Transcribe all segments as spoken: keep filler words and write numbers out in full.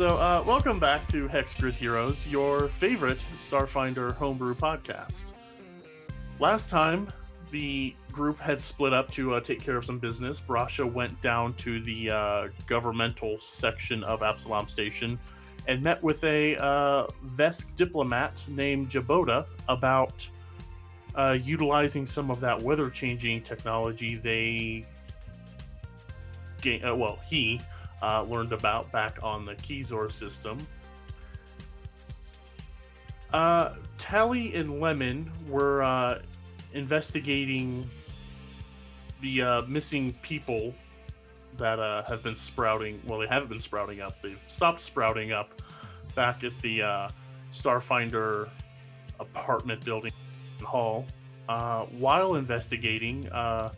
So, uh, welcome back to Hex Grid Heroes, your favorite Starfinder homebrew podcast. Last time, the group had split up to uh, take care of some business. Brasha went down to the uh, governmental section of Absalom Station and met with a uh, Vesk diplomat named Jaboda about uh, utilizing some of that weather-changing technology they... Gain- uh, well, he... Uh, learned about back on the Keyzor system. Uh, Tally and Lemon were uh, investigating the uh, missing people that uh, have been sprouting. Well, they haven't been sprouting up. They've stopped sprouting up back at the uh, Starfinder apartment building hall. Uh, while investigating, uh,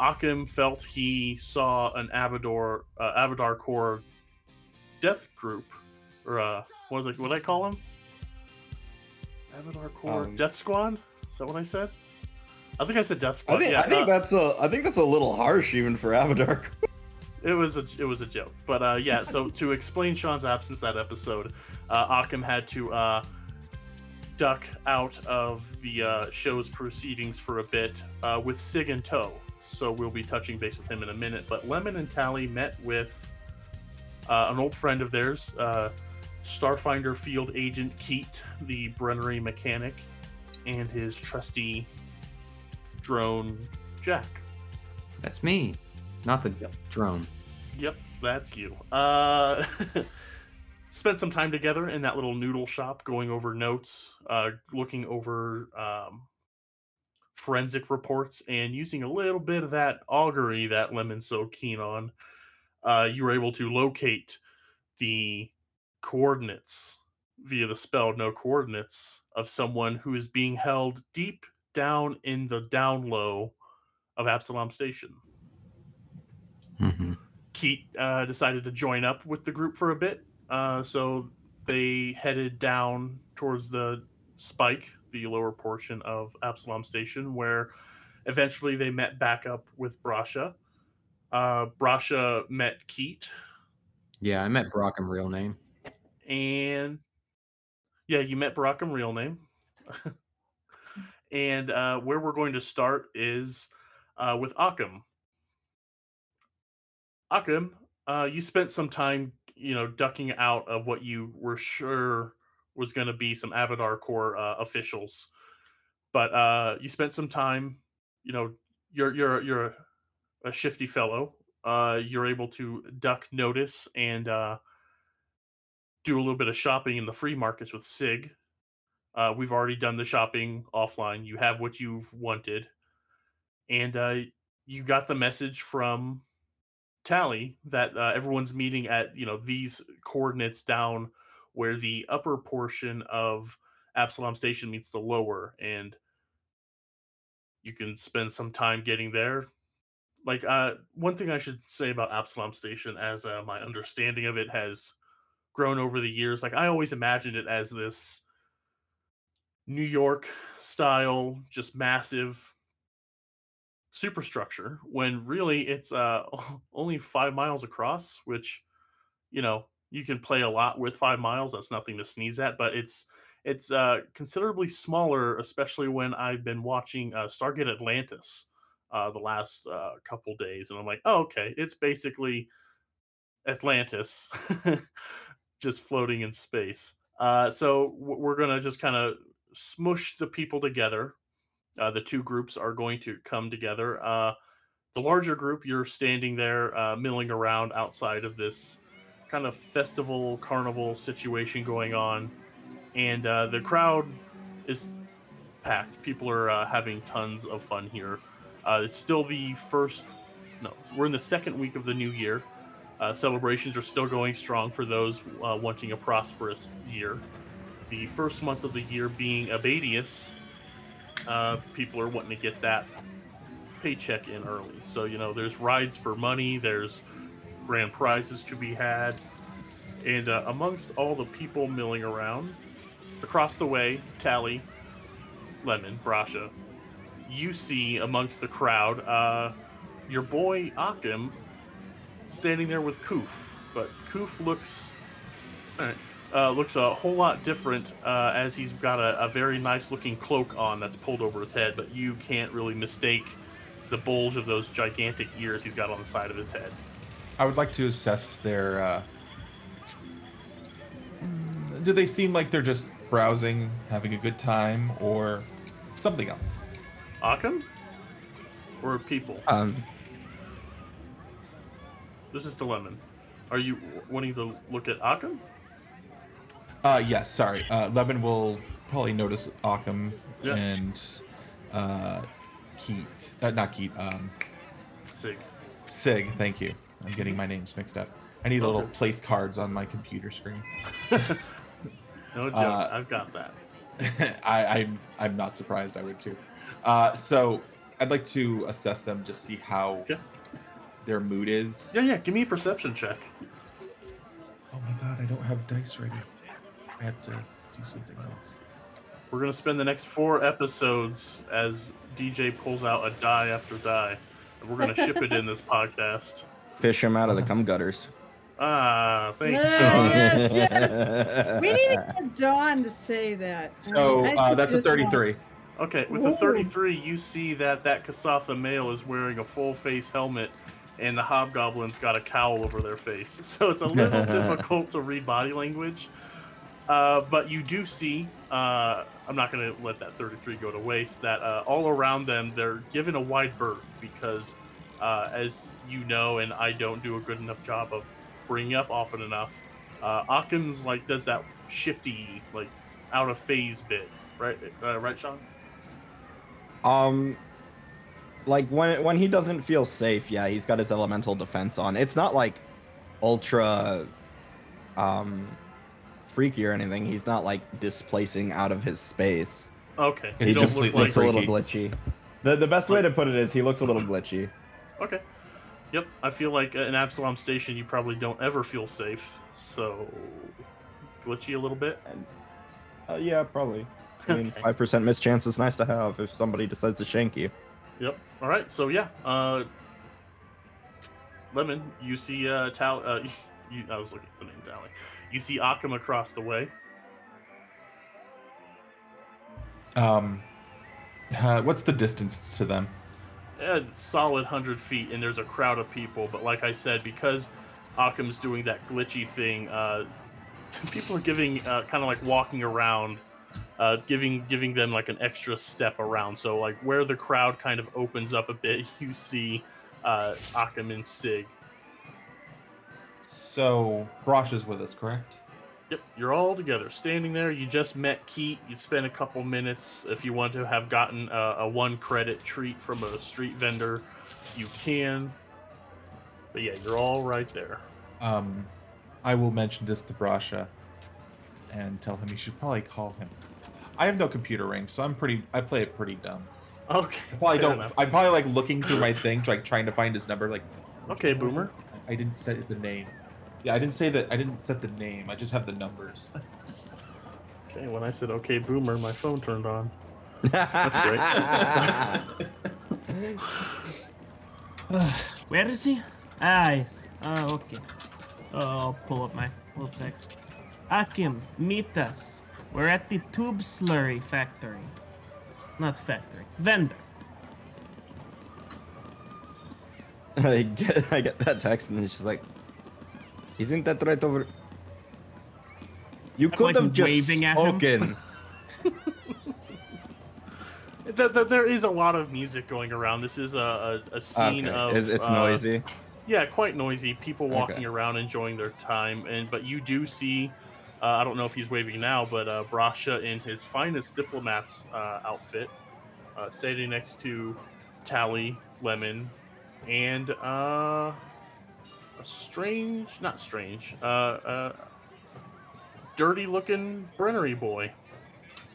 Occam felt he saw an Abadar, uh, Abadar Corps death group, or uh, what was it? What did I call him? Abadar Corps um, Death Squad. Is that what I said? I think I said Death Squad. I think, yeah, I think uh, that's a. I think that's a little harsh even for Abadar. It was a. It was a joke, but uh, yeah. So to explain Sean's absence that episode, uh, Occam had to uh, duck out of the uh, show's proceedings for a bit uh, with Sig in tow. So we'll be touching base with him in a minute. But Lemon and Tally met with uh, an old friend of theirs, uh, Starfinder Field Agent Keet, the Brennery mechanic, and his trusty drone, Jack. That's me, not the yep. drone. Yep, that's you. Uh, spent some time together in that little noodle shop, going over notes, uh, looking over... Um, forensic reports and using a little bit of that augury that Lemon's so keen on, uh, you were able to locate the coordinates via the spell no coordinates of someone who is being held deep down in the down low of Absalom Station. Mm-hmm. Keet uh, decided to join up with the group for a bit, uh, so they headed down towards the spike, the lower portion of Absalom Station, where eventually they met back up with Brasha. Uh, Brasha met Keet. Yeah, I met Brockham real name. And yeah, you met Brockham real name. and uh, where we're going to start is uh, with Occam. Occam, uh, you spent some time, you know, ducking out of what you were sure was going to be some Abadar Corps uh, officials, but uh, you spent some time. You know, you're you're you're a, a shifty fellow. Uh, you're able to duck notice and uh, do a little bit of shopping in the free markets with Sig. Uh, we've already done the shopping offline. You have what you've wanted, and uh, you got the message from Tally that uh, everyone's meeting at you know these coordinates down, where the upper portion of Absalom Station meets the lower, and you can spend some time getting there. Like, uh, one thing I should say about Absalom Station, as uh, my understanding of it has grown over the years, like, I always imagined it as this New York-style, just massive superstructure, when really it's uh, only five miles across, which, you know, you can play a lot with five miles. That's nothing to sneeze at, but it's it's uh, considerably smaller, especially when I've been watching uh, Stargate Atlantis uh, the last uh, couple days, and I'm like, oh, okay, it's basically Atlantis just floating in space. Uh, so we're going to just kind of smush the people together. Uh, the two groups are going to come together. Uh, the larger group, you're standing there uh, milling around outside of this kind of festival carnival situation going on, and uh, the crowd is packed. People are uh, having tons of fun here. Uh, it's still the first, no, we're in the second week of the new year. Uh, celebrations are still going strong for those uh, wanting a prosperous year. The first month of the year being Abadius, uh, people are wanting to get that paycheck in early. So, you know, there's rides for money, there's grand prizes to be had, and uh, amongst all the people milling around across the way, Tally, Lemon, Brasha, you see amongst the crowd uh, your boy Occam standing there with Koof, but Koof looks All right. Uh, looks a whole lot different uh, as he's got a, a very nice looking cloak on that's pulled over his head, but you can't really mistake the bulge of those gigantic ears he's got on the side of his head. I would like to assess their... Uh... Do they seem like they're just browsing, having a good time, or something else? Occam? Or people? Um. This is to Lemon. Are you wanting to look at Occam? Uh, yes, sorry. Uh, Lemon will probably notice Occam yeah. and uh, Keet. Uh, not Keet. Um, Sig. Sig, thank you. I'm getting my names mixed up. I need little place cards on my computer screen. No joke, uh, I've got that. I, I'm, I'm not surprised, I would too. Uh, so I'd like to assess them, just see how okay. their mood is. Yeah, yeah, give me a perception check. Oh my god, I don't have dice right now. I have to do something else. We're going to spend the next four episodes as D J pulls out a die after die. And we're going to ship it in this podcast. Fish him out of the cum gutters. Ah, thanks. No, yes, yes. We need to get Dawn to say that. So uh, that's a thirty-three. Want... Okay, with Ooh. a thirty-three, you see that that Kasatha male is wearing a full-face helmet, and the hobgoblin's got a cowl over their face. So it's a little difficult to read body language. Uh, but you do see, uh, I'm not going to let that thirty-three go to waste, that uh, all around them, they're given a wide berth because, uh, as you know, and I don't do a good enough job of bringing up often enough, uh, Occam's, like, does that shifty, like, out-of-phase bit, right, uh, right, Sean? Um, like, when when he doesn't feel safe, yeah, he's got his elemental defense on. It's not, like, ultra, um... freaky or anything. He's not like displacing out of his space. Okay. He just look looks like a little glitchy. The the best way to put it is he looks a little glitchy. Okay. Yep. I feel like in Absalom Station you probably don't ever feel safe. So glitchy a little bit. And, uh, yeah, probably. I mean, five percent miss chance is nice to have if somebody decides to shank you. Yep. All right. So yeah. Uh, Lemon, you see uh, Tal. Uh, You, I was looking at the name Tally. You see Occam across the way. Um, uh, what's the distance to them? A solid hundred feet, and there's a crowd of people. But like I said, because Occam's doing that glitchy thing, uh, people are giving uh, kind of like walking around, uh, giving giving them like an extra step around. So like where the crowd kind of opens up a bit, you see uh, Occam and Sig. So, Brosh is with us, correct? Yep, you're all together, standing there. You just met Keet. You spent a couple minutes. If you want to have gotten a, a one-credit treat from a street vendor, you can. But yeah, you're all right there. Um, I will mention this to Brasha and tell him you should probably call him. I have no computer range, so I'm pretty. I play it pretty dumb. Okay. I probably don't. Enough. I'm probably like looking through my thing, like trying to find his number. Like, okay, Boomer. I didn't set the name. Yeah, I didn't say that. I didn't set the name. I just have the numbers. Okay, when I said "Okay, Boomer," my phone turned on. That's great. Where is he? Ah, yes. Ah, uh, okay. Uh, I'll pull up my little text. Akim, meet us. We're at the tube slurry factory. Not factory. Vendor. I get, I get that text, and she's like, "Isn't that right over?" You I'm could like have just waving at spoken. there, there, there is a lot of music going around. This is a, a, a scene okay. of. It's, it's uh, noisy. Yeah, quite noisy. People walking okay. around, enjoying their time, and but you do see. Uh, I don't know if he's waving now, but uh, Brasha in his finest diplomat's uh, outfit, uh, standing next to Tally, Lemon. And uh, a strange, not strange, uh, uh, dirty-looking Brennery boy.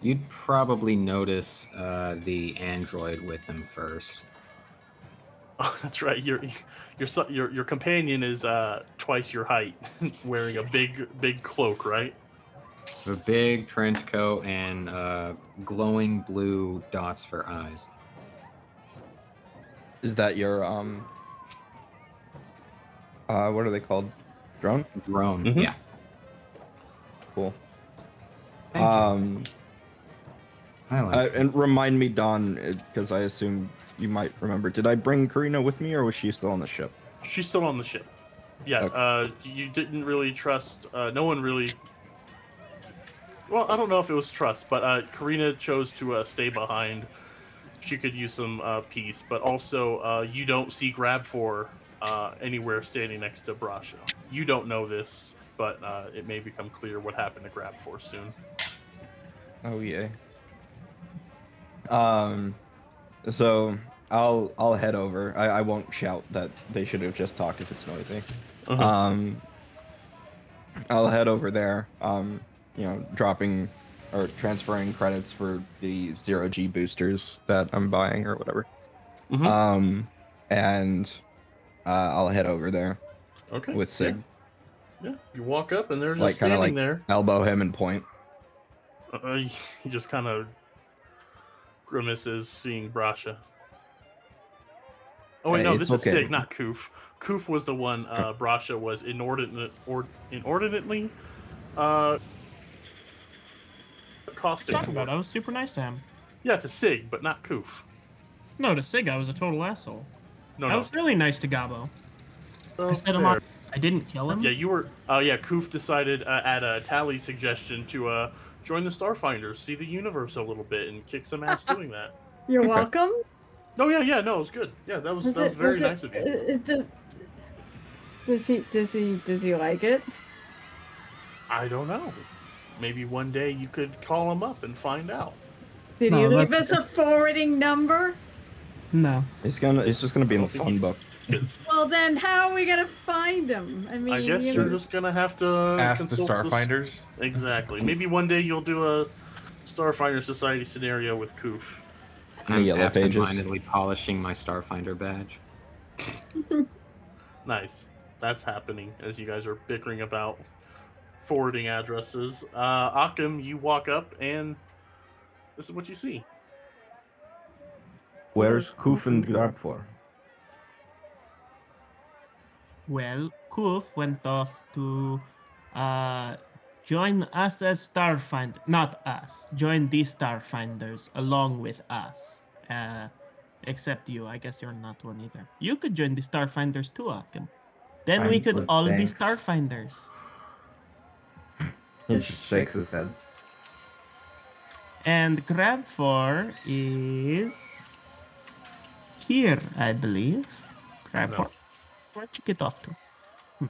You'd probably notice uh, the android with him first. Oh, that's right. Your your your your companion is uh, twice your height, wearing a big big cloak, right? A big trench coat and uh, glowing blue dots for eyes. Is that your, um, uh, what are they called? Drone? Drone, mm-hmm. yeah. cool. Thank um, you. I like uh, it. And remind me, Don, because I assume you might remember. Did I bring Karina with me, or was she still on the ship? She's still on the ship. Yeah. Okay. Uh, you didn't really trust. Uh, no one really. Well, I don't know if it was trust, but uh, Karina chose to uh, stay behind. She could use some uh, peace, but also uh, you don't see Grabfor uh, anywhere standing next to Brasha. You don't know this, but uh, it may become clear what happened to Grabfor soon. Oh yeah. Um, so I'll I'll head over. I, I won't shout that they should have just talked if it's noisy. Uh-huh. Um, I'll head over there. Um. You know, dropping or transferring credits for the zero G boosters that I'm buying or whatever. Mm-hmm. Um, and uh, I'll head over there. Okay. With Sig. Yeah. yeah. You walk up and they're just like, standing kinda, like, there. Elbow him and point. Uh, he just kind of grimaces seeing Brasha. Oh wait, hey, no, this is okay. Sig, not Koof. Koof was the one. Uh, Brasha was inordinate or inordinately. Uh. Caustic. Talk about. I was super nice to him. Yeah, to Sig, but not Koof. No, to Sig, I was a total asshole. No, I no. was really nice to Gabo. Oh, I said him on, I didn't kill him. Yeah, you were. Oh, uh, yeah. Koof decided uh, at a Tally's suggestion to uh, join the Starfinders, see the universe a little bit, and kick some ass doing that. You're okay. welcome. No, oh, yeah, yeah, no, it was good. Yeah, that was, was that it, was very was nice it, of you. It, it does, does he? Does he? Does he like it? I don't know. Maybe one day you could call him up and find out. Did no, he leave us a forwarding number? No. It's gonna. It's just gonna be in the phone book. Well, then how are we gonna find him? I mean, I guess you you're know. just gonna have to ask the Starfinders. The... Exactly. Maybe one day you'll do a Starfinder Society scenario with Koof. I'm absentmindedly polishing my Starfinder badge. Nice. That's happening as you guys are bickering about forwarding addresses. Uh, Occam, you walk up and this is what you see. Where's Koof and Grabfor? Well, Koof went off to uh, join us as Starfinder. Not us. Join these Starfinders along with us. Uh, except you. I guess you're not one either. You could join the Starfinders too, Occam. Then I'm we could good, all thanks. be Starfinders. He shakes his head. And Grabfor is here, I believe. Grabfor, no. Where'd you get off to? Hmm.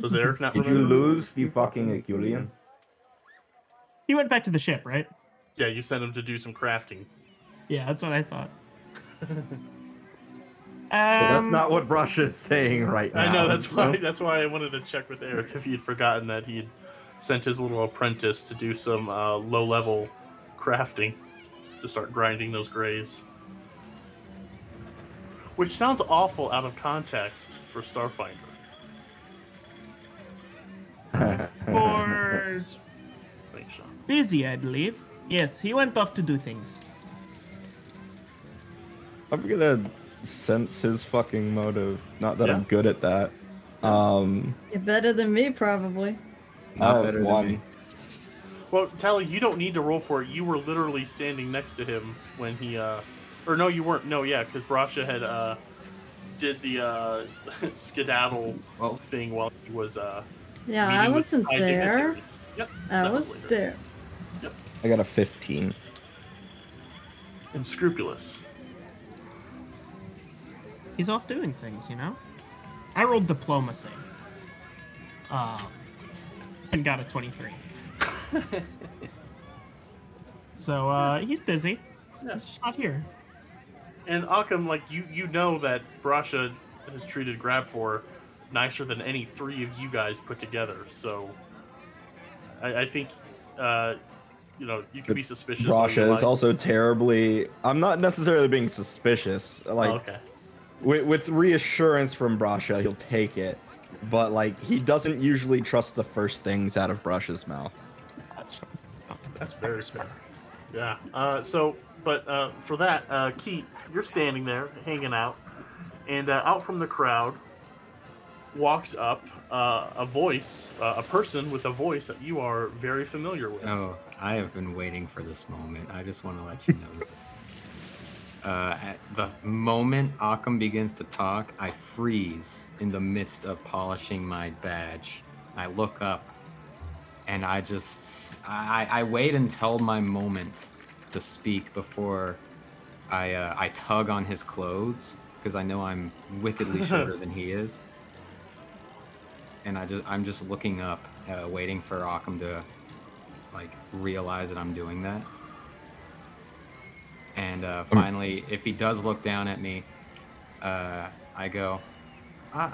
Does Eric not Did remember? you lose the fucking Echulean? He went back to the ship, right? Yeah, you sent him to do some crafting. Yeah, that's what I thought. Um, well, that's not what Brasha is saying right now. I know, that's so. why That's why I wanted to check with Eric if he'd forgotten that he'd sent his little apprentice to do some uh, low-level crafting to start grinding those grays. Which sounds awful out of context for Starfinder. For... Thanks, Sean. Busy, I believe. Yes, he went off to do things. I'm gonna... sense his fucking motive. Not that yeah. I'm good at that. Um, You're better than me, probably. Not better one. than me. Well, Tally, you don't need to roll for it. You were literally standing next to him when he, uh, or no, you weren't. No, yeah, because Brasha had uh, did the uh, skedaddle well, thing while he was. Uh, yeah, I wasn't there. Yep, I was, was there. Yep. I got a fifteen. Unscrupulous. He's off doing things, you know? I rolled diplomacy. Um, and got a twenty-three. So, uh, he's busy. Yeah. He's just not here. And Occam, like, you, you know that Brasha has treated Grabfor nicer than any three of you guys put together, so... I, I think, uh... You know, you can be suspicious. Brasha is also terribly... I'm not necessarily being suspicious. Like... Oh, okay. With, with reassurance from Brasha, he'll take it, but like he doesn't usually trust the first things out of Brasha's mouth. That's that's very fair. Yeah. Uh, so, but uh, for that, uh, Keet, you're standing there, hanging out, and uh, out from the crowd walks up uh, a voice, uh, a person with a voice that you are very familiar with. Oh, I have been waiting for this moment. I just want to let you know this. Uh, at the moment Occam begins to talk, I freeze in the midst of polishing my badge. I look up, and I just... I, I wait until my moment to speak before I, uh, I tug on his clothes, because I know I'm wickedly shorter than he is. And I just, I'm just looking up, uh, waiting for Occam to, like, realize that I'm doing that. And uh, finally, if he does look down at me, uh, I go, uh,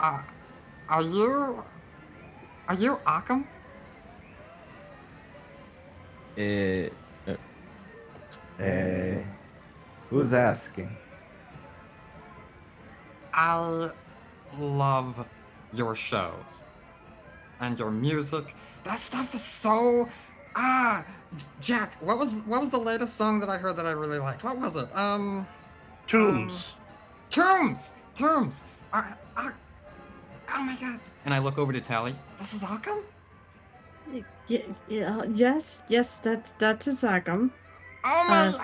uh, are you, are you Occam? Uh, uh, who's asking? I love your shows and your music. That stuff is so... Ah, Jack, what was what was the latest song that I heard that I really liked? What was it? Um, Tombs. Um, tombs, tombs. Uh, uh, oh my God! And I look over to Tally. This is Occam? Yeah, yeah, yes, yes, that that is Occam. Oh my! Uh,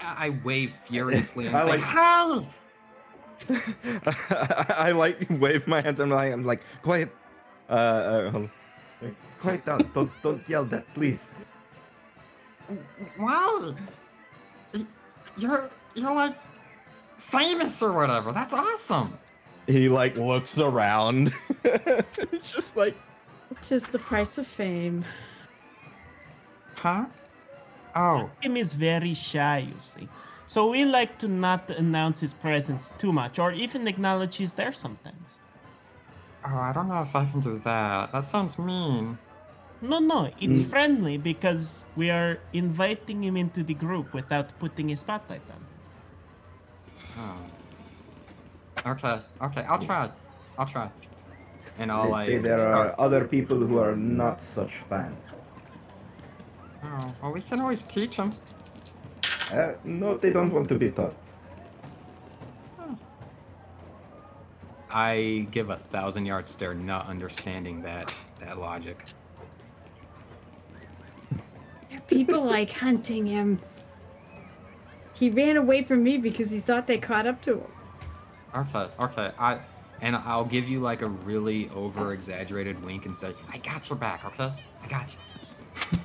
I wave furiously and I say, like, "Hell!" I, I like wave my hands. I'm like, I'm like, quiet. Uh, uh Quiet down! Don't don't yell that, please. Wow, you're you're like famous or whatever. That's awesome. He like looks around, just like. Tis the price of fame. Huh? Oh. Occam is very shy, you see. So we like to not announce his presence too much, or even acknowledge he's there sometimes. Oh, I don't know if I can do that. That sounds mean. No, no, it's mm. friendly because we are inviting him into the group without putting a spotlight on him. Oh. Okay, okay, I'll try. I'll try. And I'll like... They say there start... are other people who are not such fans. Oh, well, we can always teach them. Uh, no, they don't want to be taught. I give a thousand yard stare, not understanding that that logic. People like hunting him. He ran away from me because he thought they caught up to him. Okay, okay. I and I'll give you like a really over exaggerated wink and say, I got your back, okay? I got you.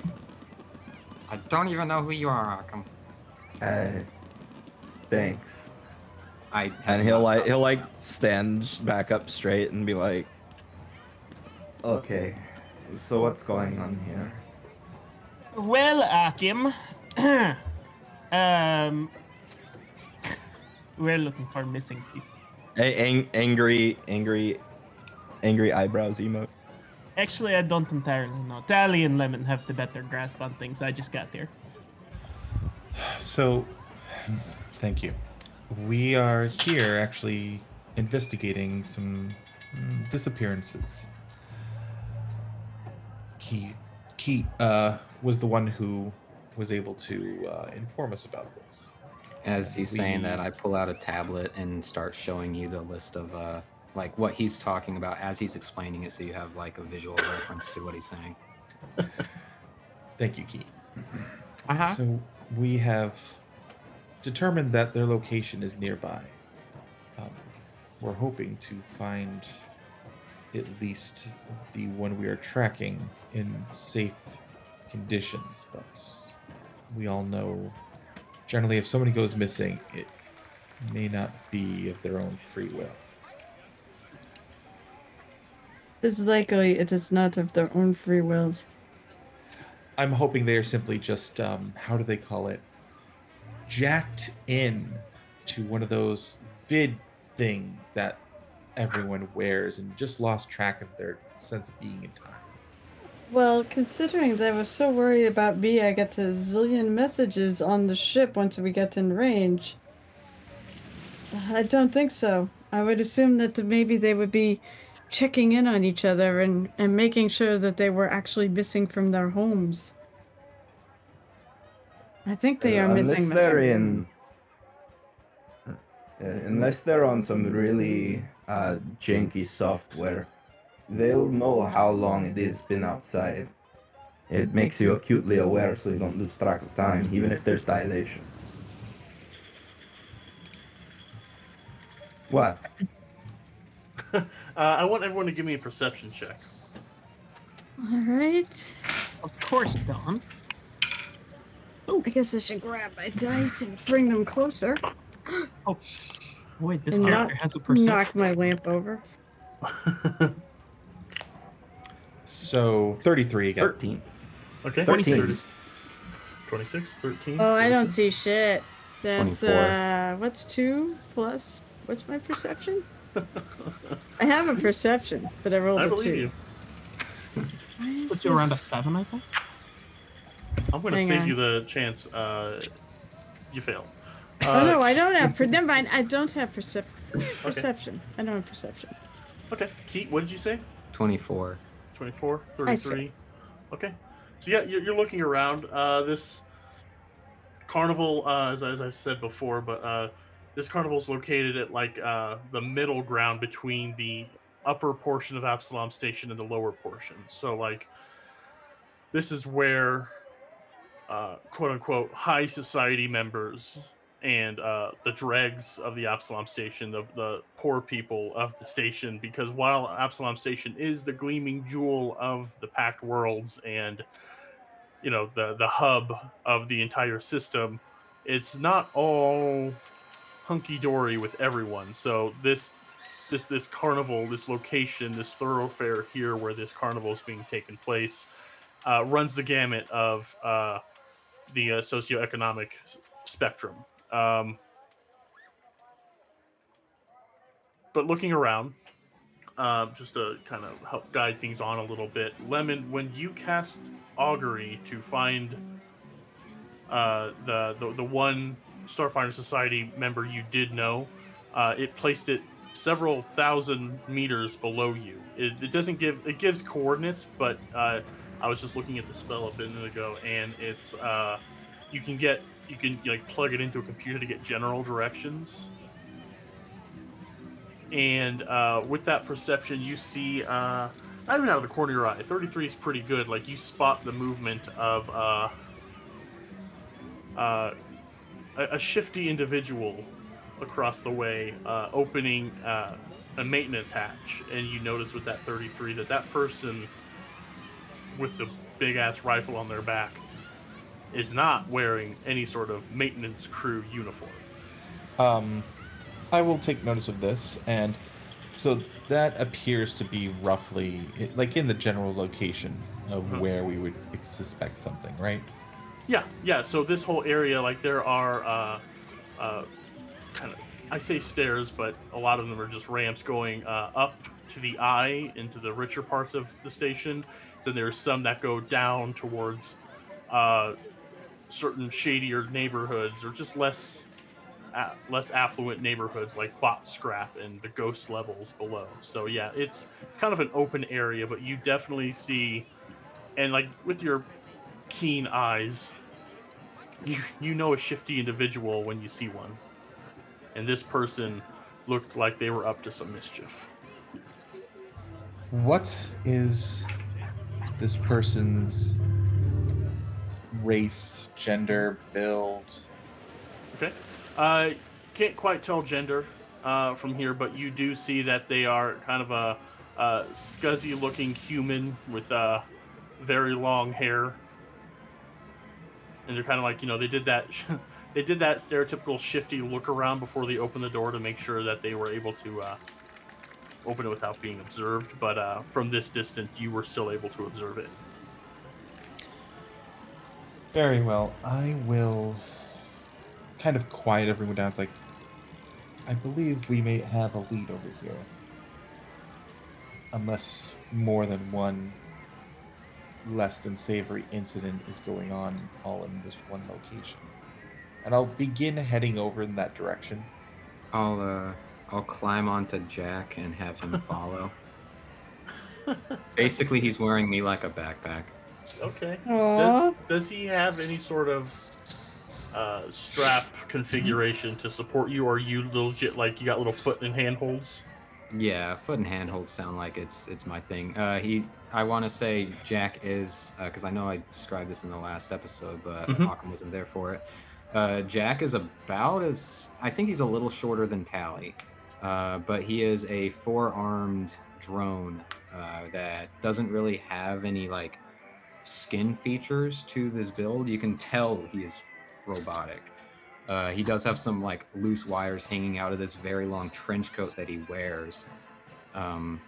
I don't even know who you are, Occam. Uh thanks. I and he'll like he'll like stand back up straight and be like, okay, so what's going on here? Well, Occam, um, we're looking for missing pieces. Hey, ang- angry, angry, angry eyebrows emote. Actually, I don't entirely know. Tally and Lemon have the better grasp on things. I just got there. So, thank you. We are here actually investigating some disappearances. Keet Keet uh, was the one who was able to uh, inform us about this. As he's we... saying that, I pull out a tablet and start showing you the list of uh, like what he's talking about as he's explaining it, so you have like a visual reference to what he's saying. Thank you, Keet. Uh-huh. So we have determined that their location is nearby. Um, we're hoping to find at least the one we are tracking in safe conditions, but we all know generally if somebody goes missing, it may not be of their own free will. This is likely it is not of their own free will. I'm hoping they are simply just, um, how do they call it? Jacked in to one of those vid things that everyone wears and just lost track of their sense of being in time. Well, considering they were so worried about me, I got a zillion messages on the ship once we got in range. I don't think so. I would assume that maybe they would be checking in on each other and, and making sure that they were actually missing from their homes. I think they uh, are missing. Unless they're in unless they're on some really uh, janky software, they'll know how long it is been outside. It makes you acutely aware so you don't lose track of time, even if there's dilation. What? uh, I want everyone to give me a perception check. All right. Of course, Don. Oh, I guess I should grab my dice and bring them closer. Oh, wait, this and character has a perception. Knock my lamp over. So, thirty-three again. thirteen. Okay. thirteen. twenty-six, thirteen. Oh, I don't see shit. That's, twenty-four. uh, what's two plus? What's my perception? I have a perception, but I rolled I a two. I believe you. Put you around a seven, I think. I'm going to save on. You the chance. Uh, you fail. Uh, oh, no, I don't have... Per- never mind, I don't have percep- perception. Okay. I don't have perception. Okay. Keet, what did you say? twenty-four. twenty-four, thirty-three. Okay. So, yeah, you're, you're looking around. Uh, this carnival, uh, as, as I've said before, but uh, this carnival is located at, like, uh, the middle ground between the upper portion of Absalom Station and the lower portion. So, like, this is where, uh, quote-unquote, high society members and uh, the dregs of the Absalom Station, the, the poor people of the station, because while Absalom Station is the gleaming jewel of the Pact Worlds and, you know, the, the hub of the entire system, it's not all hunky-dory with everyone. So this this this carnival, this location, this thoroughfare here where this carnival is being taken place uh, runs the gamut of uh, the uh, socioeconomic spectrum. Um, but looking around, uh, just to kind of help guide things on a little bit, Lemon, when you cast Augury to find uh, the, the the one Starfinder Society member you did know, uh, it placed it several thousand meters below you. It, it doesn't give it gives coordinates, but uh, I was just looking at the spell a bit ago, and it's uh, you can get. You can like plug it into a computer to get general directions. And uh, with that perception, you see, uh, not even out of the corner of your eye, thirty-three is pretty good. Like you spot the movement of uh, uh, a, a shifty individual across the way, uh, opening uh, a maintenance hatch. And you notice with that thirty-three that that person with the big ass rifle on their back is not wearing any sort of maintenance crew uniform. Um, I will take notice of this, and so that appears to be roughly, like, in the general location of mm-hmm. where we would suspect something, right? Yeah, yeah, so this whole area, like, there are, uh, uh, kind of, I say stairs, but a lot of them are just ramps going uh, up to the eye, into the richer parts of the station. Then there's some that go down towards, uh, certain shadier neighborhoods or just less uh, less affluent neighborhoods like Bot Scrap and the ghost levels below. So yeah, it's it's kind of an open area, but you definitely see, and like with your keen eyes, you you know a shifty individual when you see one. And this person looked like they were up to some mischief. What is this person's race, gender, build? Okay. Uh, can't quite tell gender uh, from here, but you do see that they are kind of a, a scuzzy-looking human with uh, very long hair. And they're kind of like, you know, they did that they did that stereotypical shifty look around before they opened the door to make sure that they were able to uh, open it without being observed. But uh, from this distance, you were still able to observe it. Very well. I will kind of quiet everyone down. It's like, I believe we may have a lead over here. Unless more than one less than savory incident is going on all in this one location. And I'll begin heading over in that direction. I'll, uh, I'll climb onto Jack and have him follow. Basically, he's wearing me like a backpack. Okay. Does, does he have any sort of uh, strap configuration to support you, or are you legit like you got little foot and hand holds? Yeah, foot and hand holds sound like it's it's my thing. Uh, he, I want to say Jack is, because uh, I know I described this in the last episode, but mm-hmm. Occam wasn't there for it. Uh, Jack is about as, I think he's a little shorter than Tally, uh, but he is a four-armed drone uh, that doesn't really have any like skin features to this build. You can tell he is robotic. Uh, he does have some like loose wires hanging out of this very long trench coat that he wears, um,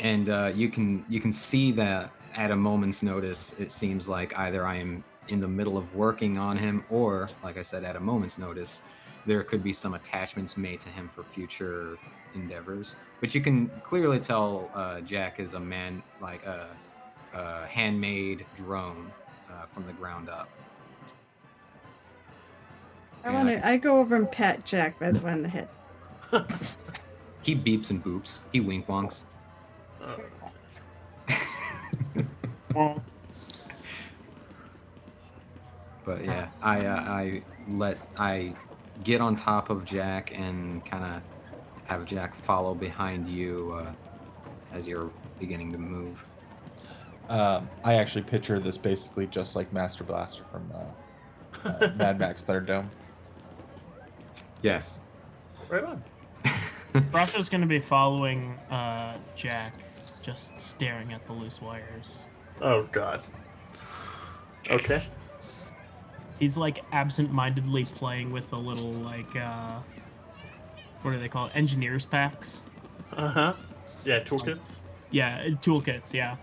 and uh, you can you can see that at a moment's notice. It seems like either I am in the middle of working on him, or like I said, at a moment's notice, there could be some attachments made to him for future endeavors. But you can clearly tell uh, Jack is a man like a, a handmade drone uh, from the ground up. I want to. I go over and pat Jack by the way on the head. He beeps and boops. He wink wonks. Uh. But yeah, I uh, I let I get on top of Jack and kind of have Jack follow behind you uh, as you're beginning to move. Uh, I actually picture this basically just like Master Blaster from uh, uh, Mad Max Third Dome. Yes. Right on. Brasha's going to be following uh, Jack, just staring at the loose wires. Oh, God. Okay. He's, like, absent-mindedly playing with the little, like, uh... what do they call it? Engineers packs? Uh-huh. Yeah, toolkits? Yeah, toolkits, yeah.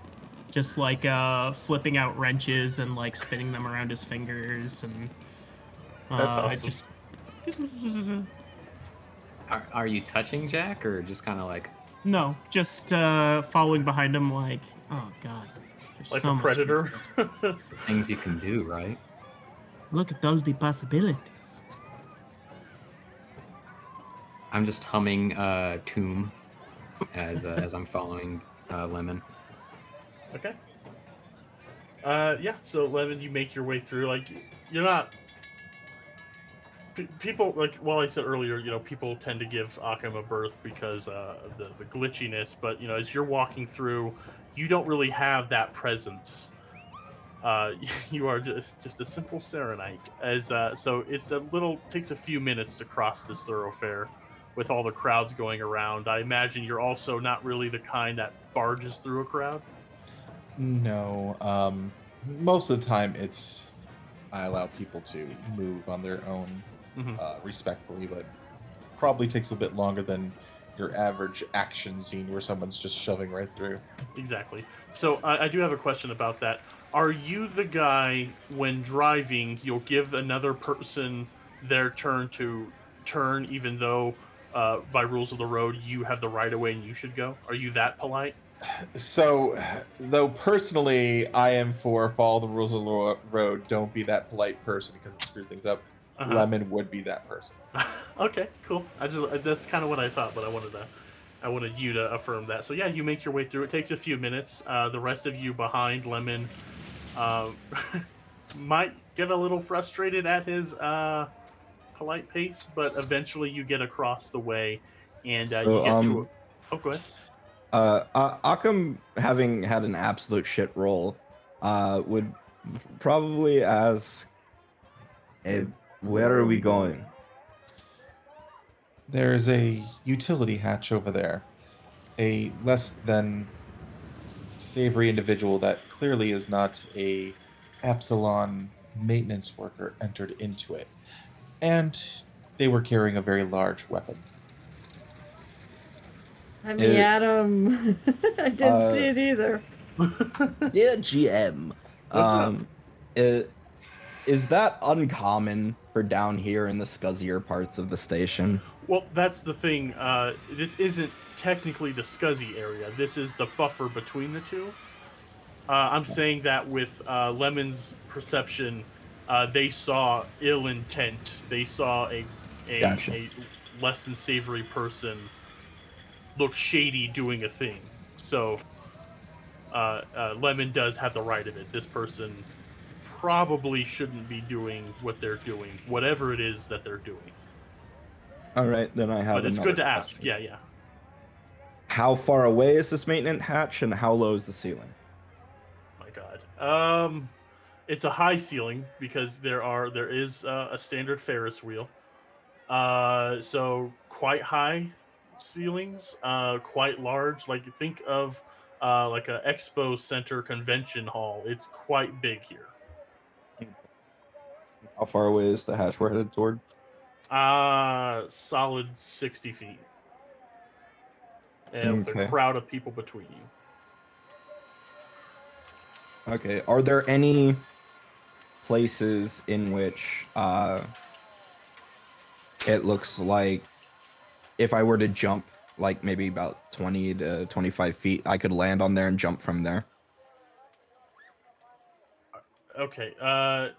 Just, like, uh, flipping out wrenches and, like, spinning them around his fingers, and... Uh, That's awesome. I just... Are, are you touching Jack, or just kind of like? No, just uh, following behind him, like, oh god, like so a predator. Things you can do, right? Look at all the possibilities. I'm just humming uh, "Tomb" as uh, as I'm following uh, Lemon. Okay. Uh, yeah. So Lemon, you make your way through. Like, you're not. People, like, well, I said earlier, you know, people tend to give Occam a berth because uh, of the, the glitchiness, but, you know, as you're walking through, you don't really have that presence. Uh, you are just, just a simple Serenite. As, uh, so it's a little, takes a few minutes to cross this thoroughfare with all the crowds going around. I imagine you're also not really the kind that barges through a crowd? No. Um, most of the time, it's, I allow people to move on their own. Mm-hmm. Uh, respectfully, but probably takes a bit longer than your average action scene where someone's just shoving right through. Exactly. So I, I do have a question about that. Are you the guy, when driving, you'll give another person their turn to turn, even though uh, by rules of the road you have the right of way and you should go? Are you that polite? So, though personally, I am for follow the rules of the road, don't be that polite person because it screws things up. Uh-huh. Lemon would be that person. Okay, cool. I just that's kind of what I thought, but I wanted to, I wanted you to affirm that. So yeah, you make your way through. It takes a few minutes. Uh, the rest of you behind Lemon uh, might get a little frustrated at his uh, polite pace, but eventually you get across the way, and uh, so, you get um, to. A... Oh, go ahead. Uh, uh, Occam, having had an absolute shit roll, uh, would probably ask, hey, where are we going? There's a utility hatch over there. A less than savory individual that clearly is not a Absalom maintenance worker entered into it. And they were carrying a very large weapon. I mean, it, Adam, I didn't uh, see it either. Dear G M, um, it, is that uncommon for down here in the scuzzier parts of the station? Well, that's the thing. Uh, this isn't technically the scuzzy area. This is the buffer between the two. Uh, I'm okay. saying that with uh, Lemon's perception, uh, they saw ill intent. They saw a a, gotcha. a less than savory person look shady doing a thing, so uh, uh, Lemon does have the right of it. This person probably shouldn't be doing what they're doing, whatever it is that they're doing. All right, then I have But it's good to ask, question. yeah, yeah. How far away is this maintenance hatch, and how low is the ceiling? My God. Um, it's a high ceiling, because there are there is uh, a standard Ferris wheel. Uh, so quite high ceilings, uh, quite large. Like, think of... Uh, like a expo center convention hall. It's quite big here. How far away is the hatch we're headed toward? Uh, solid sixty feet. And okay. With a crowd of people between you. Okay. Are there any places in which uh, it looks like if I were to jump like maybe about twenty to twenty-five feet, I could land on there and jump from there? Okay. Uh,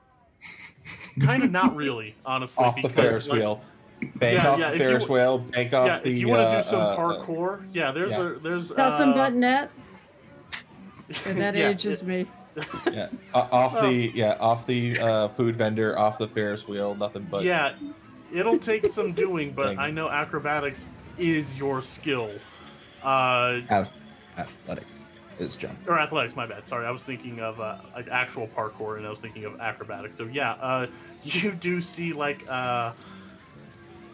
kind of not really, honestly. Off because, the Ferris like, wheel. Bank yeah, off yeah, the Ferris you, wheel. Bank yeah, off if the... If you want to uh, do some uh, parkour, yeah, there's... Yeah. a there's uh, some buttonette. That yeah, ages yeah. me. yeah, uh, off well, the yeah, off the uh, food vendor, off the Ferris wheel, nothing but... Yeah, it'll take some doing, but I know acrobatics... is your skill. Uh, Ath- athletics is jump. Or athletics, my bad. Sorry, I was thinking of uh, like actual parkour, and I was thinking of acrobatics. So yeah, uh, you do see like uh,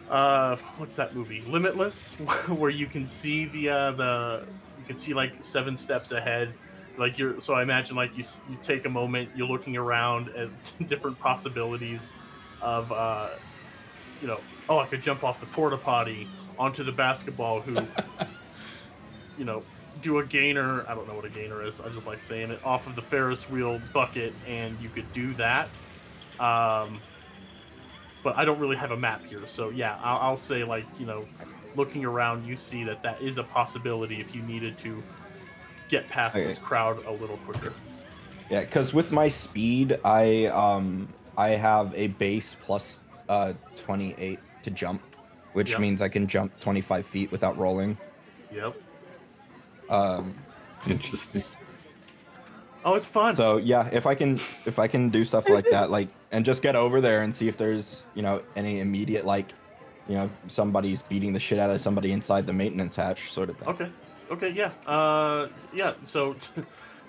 uh, what's that movie? Limitless, where you can see the uh, the you can see like seven steps ahead. Like you're so I imagine like you you take a moment, you're looking around at different possibilities of uh, you know, oh, I could jump off the porta potty onto the basketball hoop, you know, do a gainer. I don't know what a gainer is. I just like saying it off of the Ferris wheel bucket, and you could do that. Um, but I don't really have a map here, so yeah, I'll, I'll say like you know, looking around, you see that that is a possibility if you needed to get past okay. this crowd a little quicker. Yeah, because with my speed, I um I have a base plus uh twenty-eight to jump. Which yep. means I can jump twenty-five feet without rolling. Yep. Um, Interesting. Oh, it's fun. So yeah, if I can, if I can do stuff like that, like, and just get over there and see if there's, you know, any immediate, like, you know, somebody's beating the shit out of somebody inside the maintenance hatch, sort of thing. Okay. Okay. Yeah. Uh. Yeah. So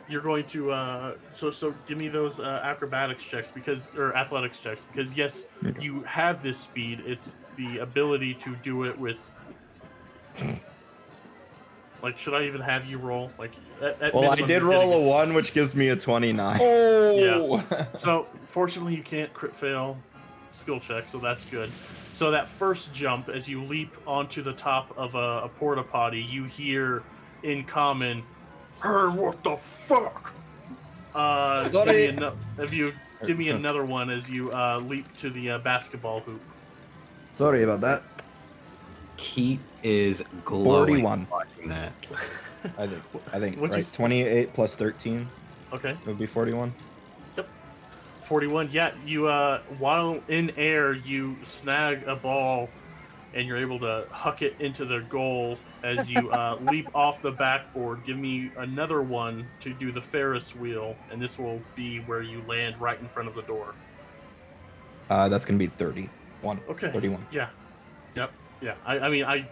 you're going to. Uh. So so give me those uh, acrobatics checks because, or athletics checks because, yes, okay. you have this speed. It's the ability to do it with, like, should I even have you roll? Like, at, at well, I did roll a one, which gives me a twenty-nine. Oh, yeah. So, fortunately, you can't crit fail skill check, so that's good. So that first jump, as you leap onto the top of a, a porta potty, you hear in common, "Hey, what the fuck?" Uh, give me an- if you give me another one as you uh, leap to the uh, basketball hoop. Sorry about that. Keet is glowing forty-one watching that. I think. I think. What'd right. You... twenty-eight plus thirteen. Okay. It would be forty-one. Yep. forty-one. Yeah. You. Uh. While in air, you snag a ball, and you're able to huck it into the goal as you uh, leap off the backboard. Give me another one to do the Ferris wheel, and this will be where you land right in front of the door. Uh. That's gonna be thirty. One. Okay. thirty-one. Yeah. Yep. Yeah. I, I mean, I.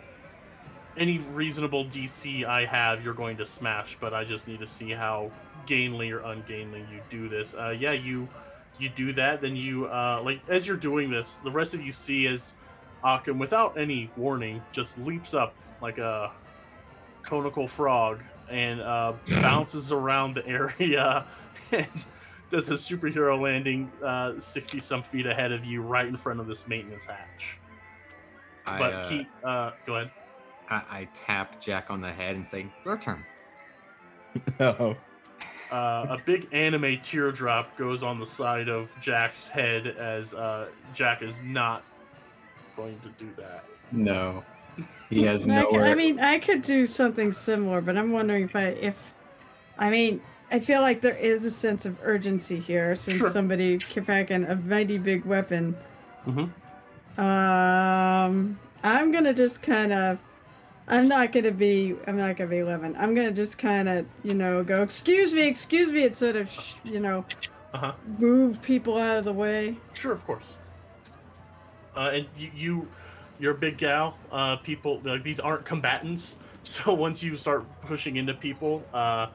Any reasonable D C I have, you're going to smash, but I just need to see how gainly or ungainly you do this. Uh, yeah, you you do that, then you, uh, like, as you're doing this, the rest of you see as Occam, without any warning, just leaps up like a conical frog and uh, bounces around the area and does a superhero landing uh, sixty-some feet ahead of you right in front of this maintenance hatch. I, but uh, Keet, uh, go ahead. I, I tap Jack on the head and say, "Your turn." No. Uh, a big anime teardrop goes on the side of Jack's head as uh, Jack is not going to do that. No. He has no. I mean, I could do something similar, but I'm wondering if I... if, I mean... I feel like there is a sense of urgency here since sure. somebody kept packing a mighty big weapon. Mm-hmm. Um, I'm gonna just kind of, I'm not gonna be, I'm not gonna be eleven. I'm gonna just kind of, you know, go, excuse me, excuse me, and sort of, you know, uh-huh. move people out of the way? Sure, of course. Uh, and you, you, you're a big gal. Uh, people, like, these aren't combatants. So once you start pushing into people, uh,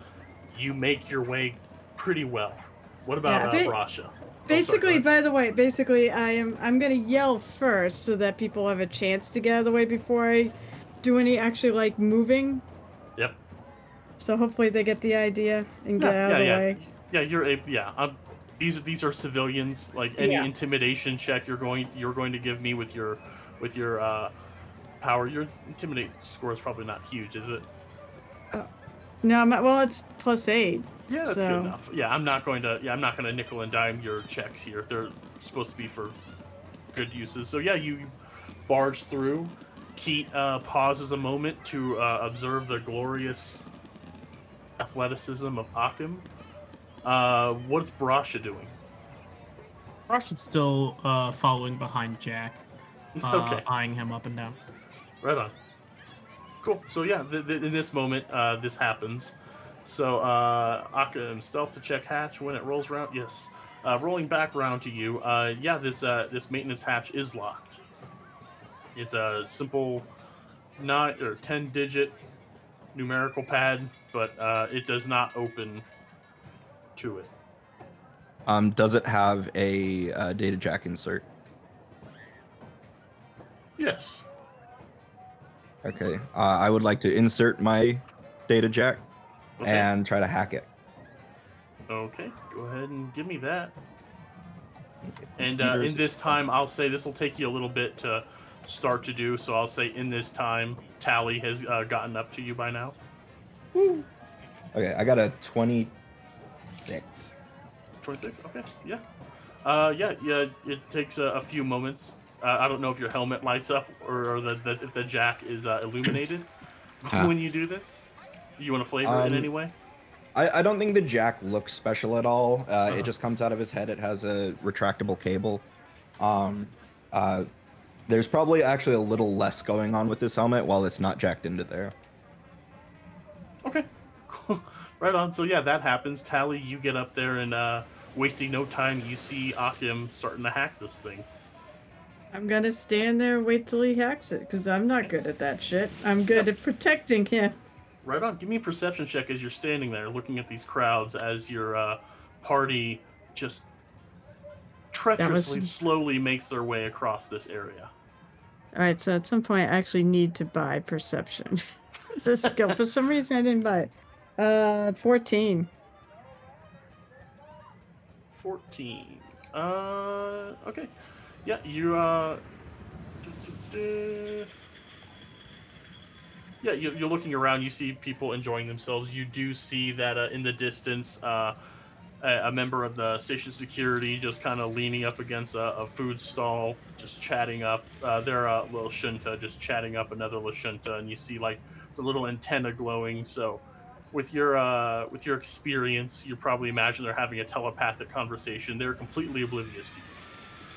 you make your way pretty well. What about yeah, ba- uh, Brasha? Basically, oh, sorry, by the way, basically, I am, I'm going to yell first so that people have a chance to get out of the way before I do any actually, like, moving. Yep. So hopefully they get the idea and get yeah, out yeah, of the yeah. way. Yeah, you're a, yeah. I'm, these these are civilians. Like any yeah. intimidation check you're going you're going to give me with your with your uh, power, your intimidate score is probably not huge, is it? Uh, no, my, well it's plus eight. Yeah, that's so. good enough. Yeah, I'm not going to yeah I'm not going to nickel and dime your checks here. They're supposed to be for good uses. So yeah, you barge through. Keet uh, pauses a moment to uh, observe the glorious athleticism of Occam. Uh, what's Brasha doing? Brasha's still uh, following behind Jack, uh, okay. eyeing him up and down. Right on. Cool. So yeah, th- th- in this moment, uh, this happens. So uh, Occam stealth to check hatch when it rolls round. Yes, uh, rolling back round to you. Uh, yeah, this uh, this maintenance hatch is locked. It's a simple nine or ten digit numerical pad, but uh, it does not open. To it. Um, does it have a uh, data jack insert? Yes. Okay. Uh, I would like to insert my data jack okay. and try to hack it. Okay. Go ahead and give me that. Okay. And uh, in this time, I'll say this will take you a little bit to start to do. So I'll say in this time, Tally has uh, gotten up to you by now. Woo. Okay. I got a twenty. Six. twenty-six? Okay, yeah. Uh, yeah, yeah, it takes a, a few moments. Uh, I don't know if your helmet lights up or, or the, the, if the jack is uh, illuminated huh. when you do this. You want to flavor um, it in any way? I, I don't think the jack looks special at all. Uh, uh-huh. It just comes out of his head. It has a retractable cable. Um, uh, there's probably actually a little less going on with this helmet while it's not jacked into there. Okay, cool. Right on. So yeah, that happens. Tally, you get up there and uh, wasting no time, you see Occam starting to hack this thing. I'm going to stand there and wait till he hacks it, because I'm not good at that shit. I'm good yep. at protecting him. Right on. Give me a perception check as you're standing there looking at these crowds as your uh, party just treacherously was... slowly makes their way across this area. All right, so at some point I actually need to buy perception. It's a skill. For some reason I didn't buy it. Uh, fourteen. Fourteen. Uh, okay. Yeah, you, uh... Yeah, you, you're looking around, you see people enjoying themselves. You do see that uh, in the distance, uh, a, a member of the station security just kind of leaning up against a, a food stall, just chatting up. Uh, they're a uh, little Shunta, just chatting up another little Shunta, and you see, like, the little antenna glowing, so... With your uh, with your experience, you probably imagine they're having a telepathic conversation. They're completely oblivious to you.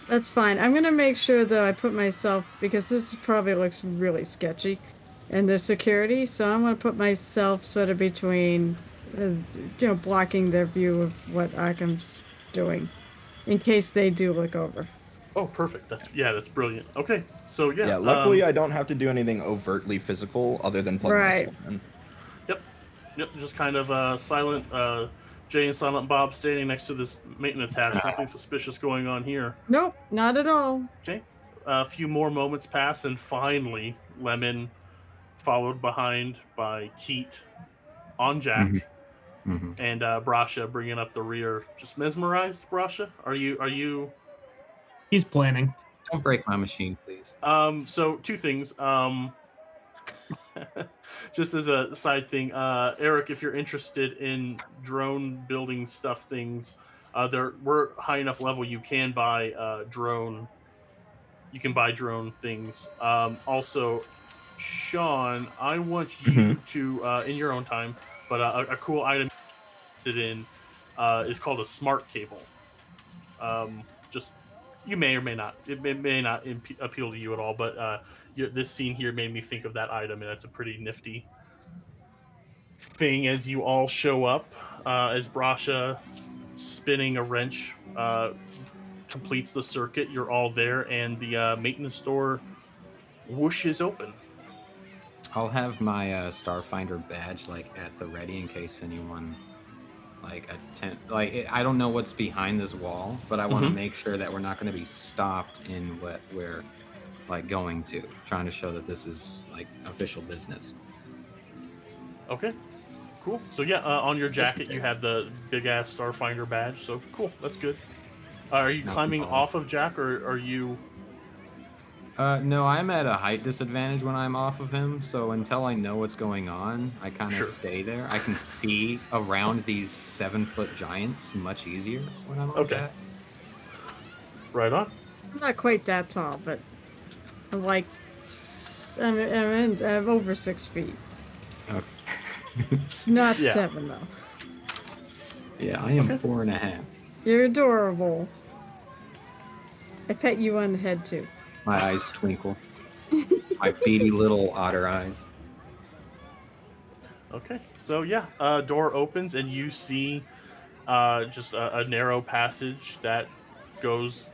That's fine. I'm going to make sure, though, I put myself, because this probably looks really sketchy, and there's security, so I'm going to put myself sort of between, uh, you know, blocking their view of what Occam's doing, in case they do look over. Oh, perfect. That's yeah, that's brilliant. Okay, so yeah. Yeah, luckily um, I don't have to do anything overtly physical other than plugging right. myself in. Yep, just kind of uh, silent, uh, Jay and Silent Bob standing next to this maintenance hatch. Nothing suspicious going on here. Nope, not at all. Okay, a few more moments pass, and finally, Lemon, followed behind by Keet, on Jack, mm-hmm. Mm-hmm. and uh, Brasha bringing up the rear. Just mesmerized, Brasha? Are you? Are you? He's planning. Don't break my machine, please. Um. So two things. Um. Just as a side thing, uh, Eric, if you're interested in drone building stuff things, uh, there we're high enough level you can buy uh, drone. You can buy drone things. Um, also, Sean, I want you mm-hmm. to, uh, in your own time, but uh, a, a cool item you're interested in uh, is called a smart cable. Um, just you may or may not. It may, may not imp- appeal to you at all, but. Uh, This scene here made me think of that item, and that's a pretty nifty thing as you all show up, uh, as Brasha spinning a wrench uh, completes the circuit. You're all there, and the uh, maintenance door whooshes open. I'll have my uh, Starfinder badge like at the ready in case anyone like attempt. Like it, I don't know what's behind this wall, but I want to mm-hmm. make sure that we're not going to be stopped in what we're like going to. Trying to show that this is like official business. Okay. Cool. So yeah, uh, on your jacket you have the big ass Starfinder badge. So cool, that's good. Uh, are you Nothing climbing wrong. off of Jack, or are you? Uh, no, I'm at a height disadvantage when I'm off of him. So until I know what's going on, I kind of sure. stay there. I can see around these seven foot giants much easier when I'm off. Okay. That. Right on. I'm not quite that tall, but I'm like I'm I'm, in, I'm over six feet. Okay. It's not yeah. seven, though. Yeah, I am four and a half. You're adorable. I pet you on the head, too. My eyes twinkle. My beady little otter eyes. Okay, so yeah, uh, door opens, and you see uh, just a, a narrow passage that goes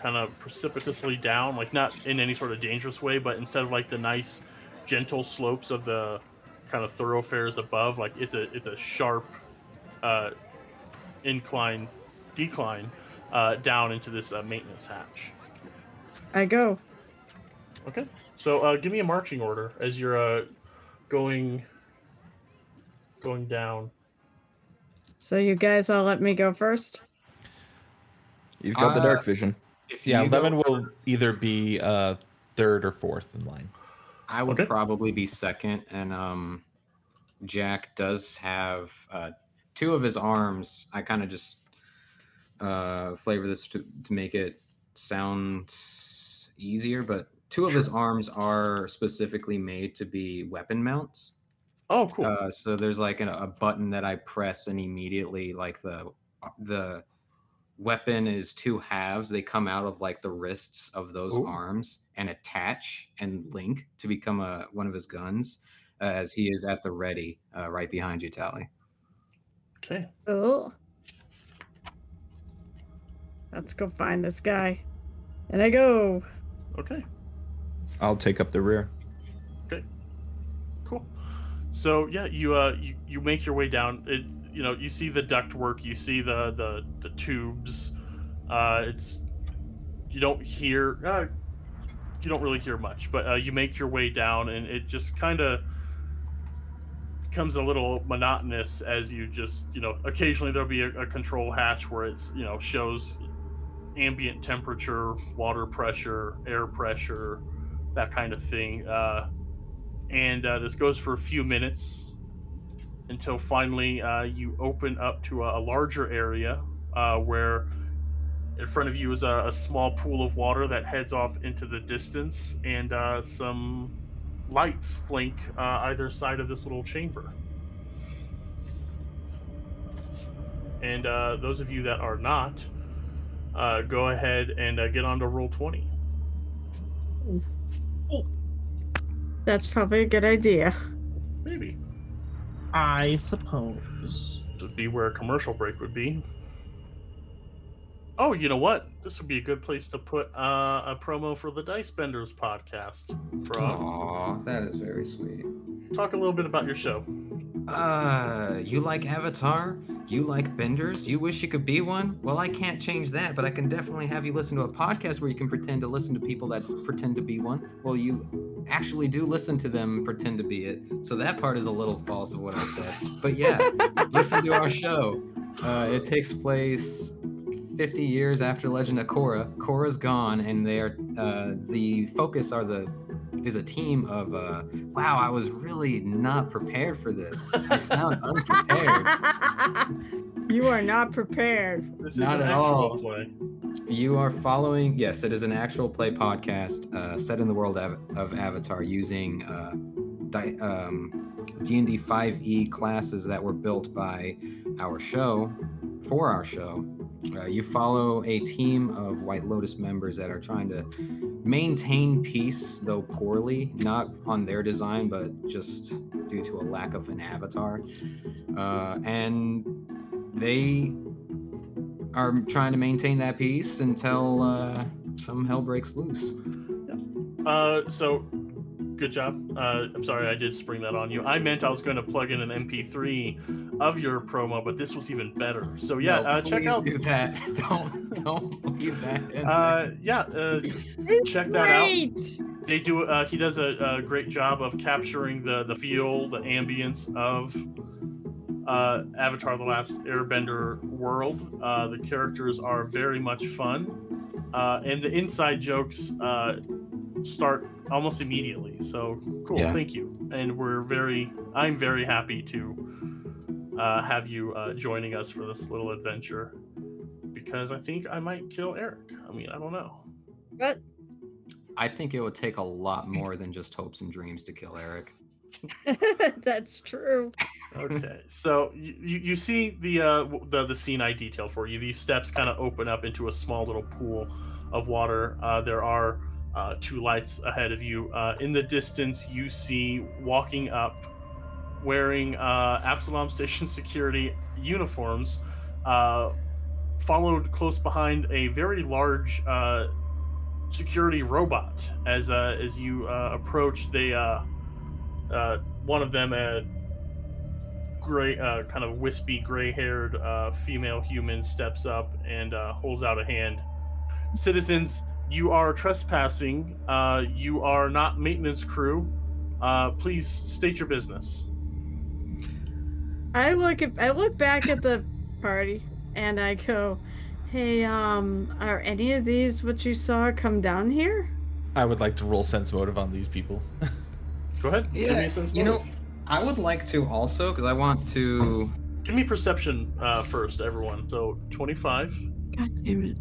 kind of precipitously down, like not in any sort of dangerous way, but instead of like the nice, gentle slopes of the kind of thoroughfares above, like it's a it's a sharp uh, incline decline uh, down into this uh, maintenance hatch. I go. Okay, so uh, give me a marching order as you're uh, going going down. So you guys all let me go first. You've got uh, the dark vision. If yeah, Lemon go- will either be uh, third or fourth in line. I would okay. probably be second, and um, Jack does have uh, two of his arms. I kind of just uh, flavor this to, to make it sound easier, but two of his arms are specifically made to be weapon mounts. Oh, cool. Uh, so there's like an, a button that I press, and immediately like the the weapon is two halves. They come out of like the wrists of those Ooh. arms and attach and link to become a, one of his guns, uh, as he is at the ready, uh, right behind you, Tally. Okay. Oh. Let's go find this guy. And I go. Okay. I'll take up the rear. Okay. Cool. So yeah, you uh, you, you make your way down. It, you know, you see the ductwork, you see the the the tubes. Uh, it's you don't hear. Uh, You don't really hear much, but uh, you make your way down, and it just kind of becomes a little monotonous as you just, you know, occasionally there'll be a, a control hatch where it's, you know, shows ambient temperature, water pressure, air pressure, that kind of thing. Uh, and uh, this goes for a few minutes until finally uh, you open up to a, a larger area uh, where in front of you is a, a small pool of water that heads off into the distance, and uh, some lights flank uh, either side of this little chamber. And uh, those of you that are not, uh, go ahead and uh, get on to roll twenty. Ooh. That's probably a good idea. Maybe. I suppose. This would be where a commercial break would be. Oh, you know what? This would be a good place to put uh, a promo for the Dice Benders podcast. Aww, that is very sweet. Talk a little bit about your show. Uh, you like Avatar? You like Benders? You wish you could be one? Well, I can't change that, but I can definitely have you listen to a podcast where you can pretend to listen to people that pretend to be one. Well, you actually do listen to them pretend to be it. So that part is a little false of what I said. But yeah, listen to our show. Uh, it takes place fifty years after Legend of Korra. Korra's gone, and they are uh, the focus are the is a team of uh, wow. I was really not prepared for this. I sound unprepared. You are not prepared. This not is an at actual all. Play. You are following. Yes, it is an actual play podcast uh, set in the world av- of Avatar using uh, di- um, D and D five E classes that were built by our show for our show. Uh, you follow a team of White Lotus members that are trying to maintain peace, though poorly, not on their design, but just due to a lack of an avatar. Uh, and they are trying to maintain that peace until uh, some hell breaks loose. Yeah. Uh, so, good job. Uh, I'm sorry I did spring that on you. I meant I was going to plug in an M P three of your promo, but this was even better. So yeah, no, uh, check out do that. Don't don't leave that. In uh, there. Yeah, uh, check that great. out. They do. Uh, he does a, a great job of capturing the the feel, the ambience of uh, Avatar: The Last Airbender world. Uh, the characters are very much fun, uh, and the inside jokes uh, start almost immediately. So cool, yeah. Thank you. And we're very, I'm very happy to uh, have you uh, joining us for this little adventure, because I think I might kill Eric. I mean, I don't know. But I think it would take a lot more than just hopes and dreams to kill Eric. That's true. Okay, so you you see the uh the, the scene I detailed for you. These steps kind of open up into a small little pool of water. Uh, there are uh, two lights ahead of you. Uh, in the distance, you see walking up, wearing uh, Absalom Station security uniforms, uh, followed close behind a very large uh, security robot. As uh, as you uh, approach, they. Uh, Uh, one of them, a gray, uh, kind of wispy, gray-haired uh, female human, steps up and uh, holds out a hand. Citizens, you are trespassing. Uh, you are not maintenance crew. Uh, please state your business. I look at, I look back at the party and I go, "Hey, um, are any of these what you saw come down here?" I would like to roll sense motive on these people. Go ahead. Yeah, you know, I would like to also, because I want to... Give me perception uh, first, everyone. So, twenty-five. God damn it.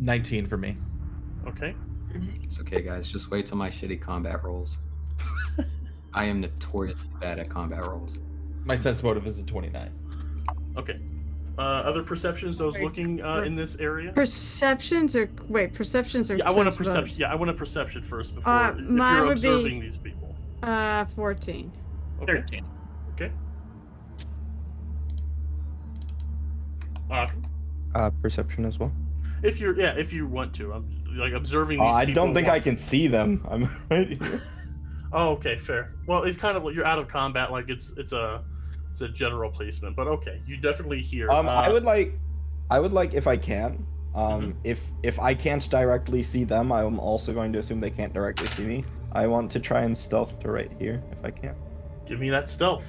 nineteen for me. Okay. It's okay, guys. Just wait till my shitty combat rolls. I am notoriously bad at combat rolls. My sense motive is a twenty-nine. Okay. Uh, other perceptions, those wait, looking uh, per- in this area? Perceptions or... Wait, perceptions or... Yeah, I want a perception. Yeah, I want a perception first before... Uh, if you're observing be... these people. Uh, fourteen. Okay. thirteen. Okay. Uh, uh, perception as well. If you're, yeah, if you want to, I'm like observing these. Uh, I don't think watch. I can see them. I'm right here. Oh, okay, fair. Well, it's kind of like you're out of combat. Like it's it's a it's a general placement, but okay, you definitely hear. Um, uh, I would like, I would like if I can. Um, mm-hmm. if if I can't directly see them, I'm also going to assume they can't directly see me. I want to try and stealth to right here, if I can. Give me that stealth.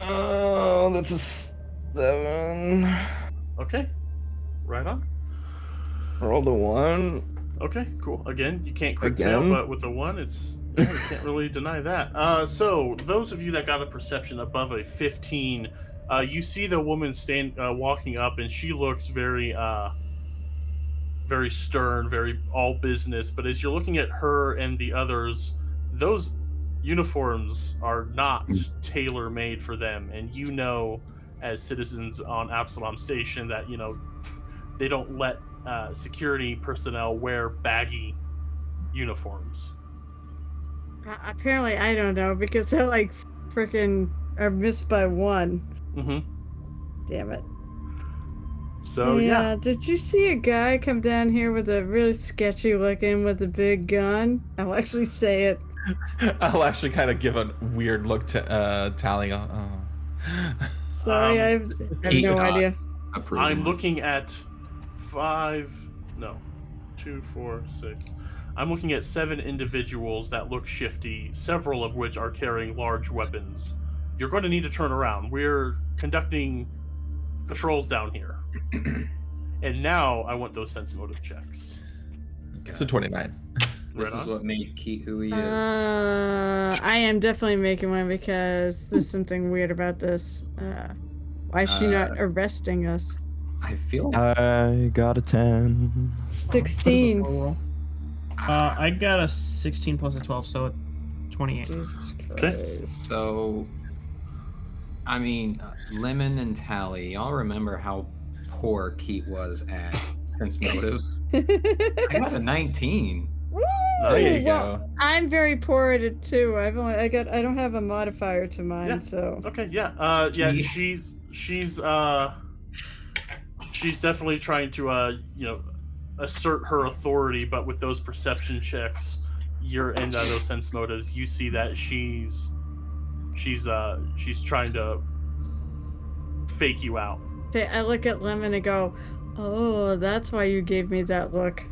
Oh, uh, that's a seven. Okay, right on. Rolled a one. Okay, cool. Again, you can't crit fail, but with a one, it's yeah, you can't really deny that. Uh, so, those of you that got a perception above a fifteen, uh, you see the woman stand, uh, walking up, and she looks very... Uh, very stern, very all business, but as you're looking at her and the others, those uniforms are not tailor-made for them, and you know, as citizens on Absalom Station, that, you know, they don't let uh, security personnel wear baggy uniforms. Uh, apparently, I don't know, because they're like freaking are missed by one. Mm-hmm. Damn it. So yeah. yeah. Did you see a guy come down here with a really sketchy looking with a big gun? I'll actually say it. I'll actually kind of give a weird look to uh, Tally. Oh. Sorry, um, I have no idea. Approving. I'm looking at five, no, two, four, six. I'm looking at seven individuals that look shifty, several of which are carrying large weapons. You're going to need to turn around. We're conducting patrols down here. And now I want those sense motive checks. Okay. So twenty-nine. This right is on. What made Keet who he is. Uh, I am definitely making one because there's something weird about this. Uh, why is she uh, not arresting us? I feel. I got a ten. sixteen. Uh, I got a sixteen plus a twelve, so a twenty-eight. Jesus Christ. So, I mean, Lemon and Tally, y'all remember how poor Keet was at sense motives. I got a nineteen. Woo! There you well, go. I'm very poor at it too. I've only I got I don't have a modifier to mine, yeah. So okay, yeah, uh, yeah. She's she's uh, she's definitely trying to uh, you know, assert her authority, but with those perception checks, you're in uh, those sense motives. You see that she's she's uh she's trying to fake you out. I look at Lemon and go, "Oh, that's why you gave me that look."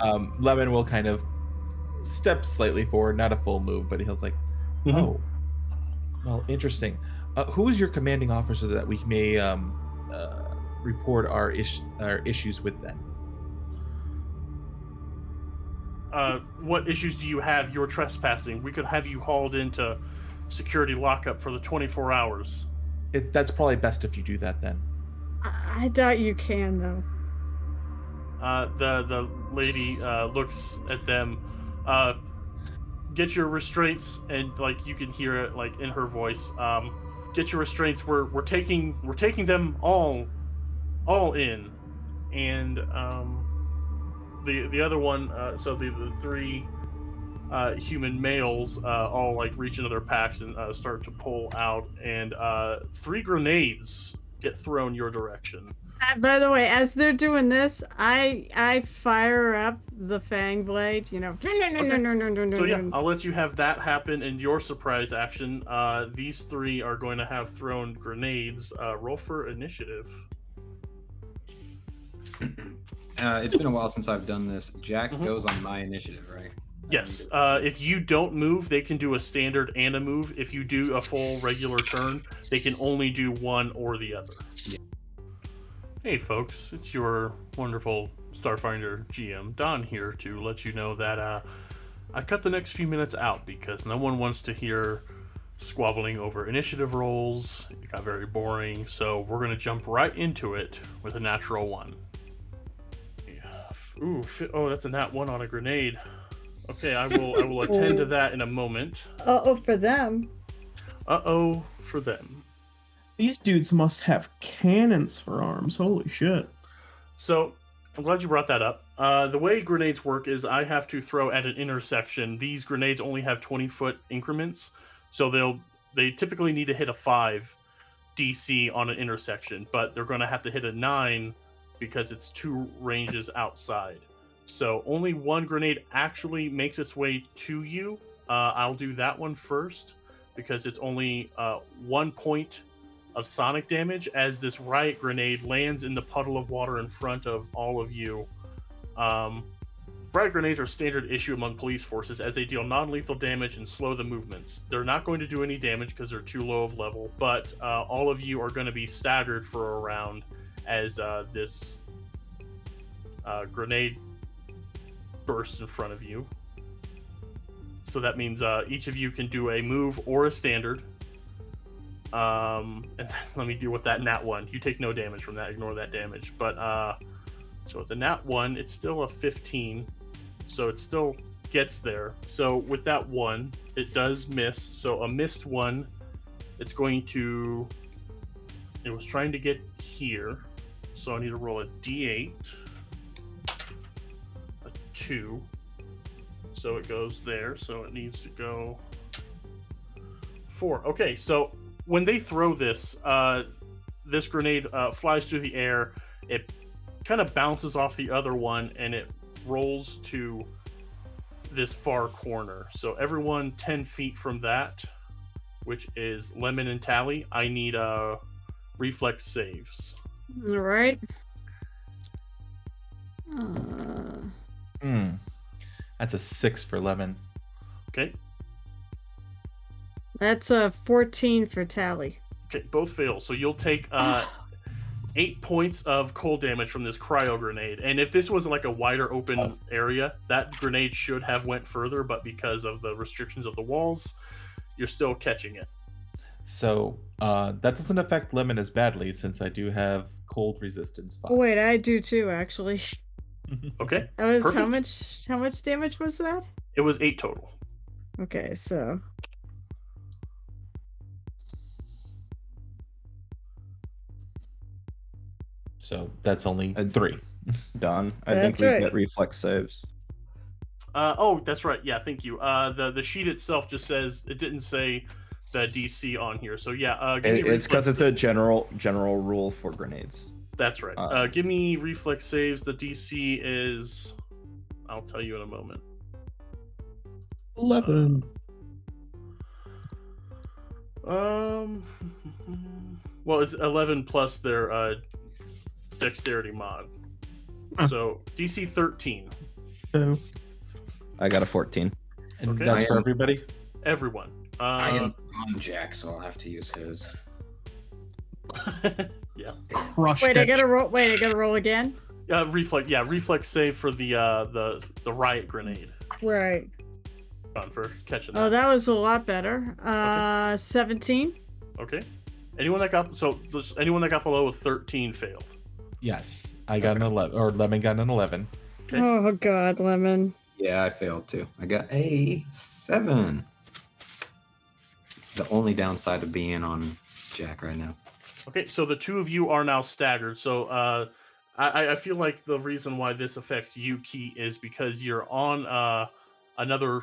um, Lemon will kind of step slightly forward, not a full move, but he'll like, mm-hmm. "Oh, well, interesting. Uh, who is your commanding officer that we may um, uh, report our is- our issues with then?" Uh, what issues do you have? You're trespassing. We could have you hauled into security lockup for the twenty-four hours. It, that's probably best if you do that then. I, I doubt you can though. Uh, the the lady uh, looks at them. Uh, get your restraints, and like you can hear it like in her voice. Um, get your restraints. We're we're taking we're taking them all, all in, and um, the the other one. Uh, so the the three uh, human males uh, all like reach into their packs and uh, start to pull out, and uh, three grenades get thrown your direction. Uh, by the way, as they're doing this, I I fire up the fang blade, you know. Okay. So yeah, I'll let you have that happen in your surprise action. Uh, these three are going to have thrown grenades. Uh, roll for initiative. Uh, it's been a while since I've done this. Jack mm-hmm. goes on my initiative, right? Yes. Uh, if you don't move, they can do a standard and a move. If you do a full regular turn, they can only do one or the other. Yeah. Hey folks, it's your wonderful Starfinder G M, Don, here to let you know that uh, I cut the next few minutes out because no one wants to hear squabbling over initiative rolls. It got very boring, so we're going to jump right into it with a natural one. Yeah. Ooh, oh, that's a nat one on a grenade. Okay, I will I will attend to that in a moment. Uh-oh for them. Uh-oh for them. These dudes must have cannons for arms. Holy shit. So, I'm glad you brought that up. Uh, the way grenades work is I have to throw at an intersection. These grenades only have twenty-foot increments, so they'll they typically need to hit a five D C on an intersection, but they're going to have to hit a nine because it's two ranges outside. So only one grenade actually makes its way to you. Uh, I'll do that one first because it's only uh, one point of sonic damage as this riot grenade lands in the puddle of water in front of all of you. Um, riot grenades are standard issue among police forces as they deal non-lethal damage and slow the movements. They're not going to do any damage because they're too low of level, but uh, all of you are going to be staggered for a round as uh, this uh, grenade bursts in front of you. So that means uh, each of you can do a move or a standard. Um, and let me deal with that nat one. You take no damage from that. Ignore that damage. But uh, so with the nat one, it's still a fifteen, so it still gets there. So with that one, it does miss. So a missed one, it's going to. It was trying to get here, so I need to roll a d eight, a two. So it goes there. So it needs to go four. Okay, so. When they throw this, uh, this grenade uh, flies through the air. It kind of bounces off the other one, and it rolls to this far corner. So everyone ten feet from that, which is Lemon and Tally, I need uh, reflex saves. All right. Uh... Mm. That's a six for Lemon. Okay. That's a fourteen for Tally. Okay, both fail. So you'll take uh, eight points of cold damage from this cryo grenade. And if this was like a wider open oh. area, that grenade should have went further, but because of the restrictions of the walls, you're still catching it. So uh, that doesn't affect Lemon as badly since I do have cold resistance five. Wait, I do too, actually. Okay. That was perfect. How much? How much damage was that? It was eight total. Okay, so. So that's only a three. Don, I that's think we've right. got reflex saves. Uh, oh, that's right. Yeah, thank you. Uh, the the sheet itself just says, it didn't say the D C on here. So yeah, uh, give it, me it's because it's a general general rule for grenades. That's right. Uh, uh, give me reflex saves. The D C is, I'll tell you in a moment. eleven. Uh, um. Well, it's eleven plus their uh, dexterity mod. Uh. So D C thirteen. So. I got a fourteen. And okay. That's for everybody. Everyone. Uh, I am on Jack, so I'll have to use his. Yeah. Crushed. Wait, it. I gotta roll. Wait, I gotta roll again. Uh, reflex. Yeah, reflex save for the uh, the the riot grenade. Right. On for catching. That. Oh, that was a lot better. Uh, okay. seventeen. Okay. Anyone that got so anyone that got below a thirteen failed. Yes, I got okay. an eleven, or Lemon got an eleven. Okay. Oh God, Lemon. Yeah, I failed too. I got a seven. The only downside of being on Jack right now. Okay, so the two of you are now staggered. So uh, I, I feel like the reason why this affects you, Keet, is because you're on uh, another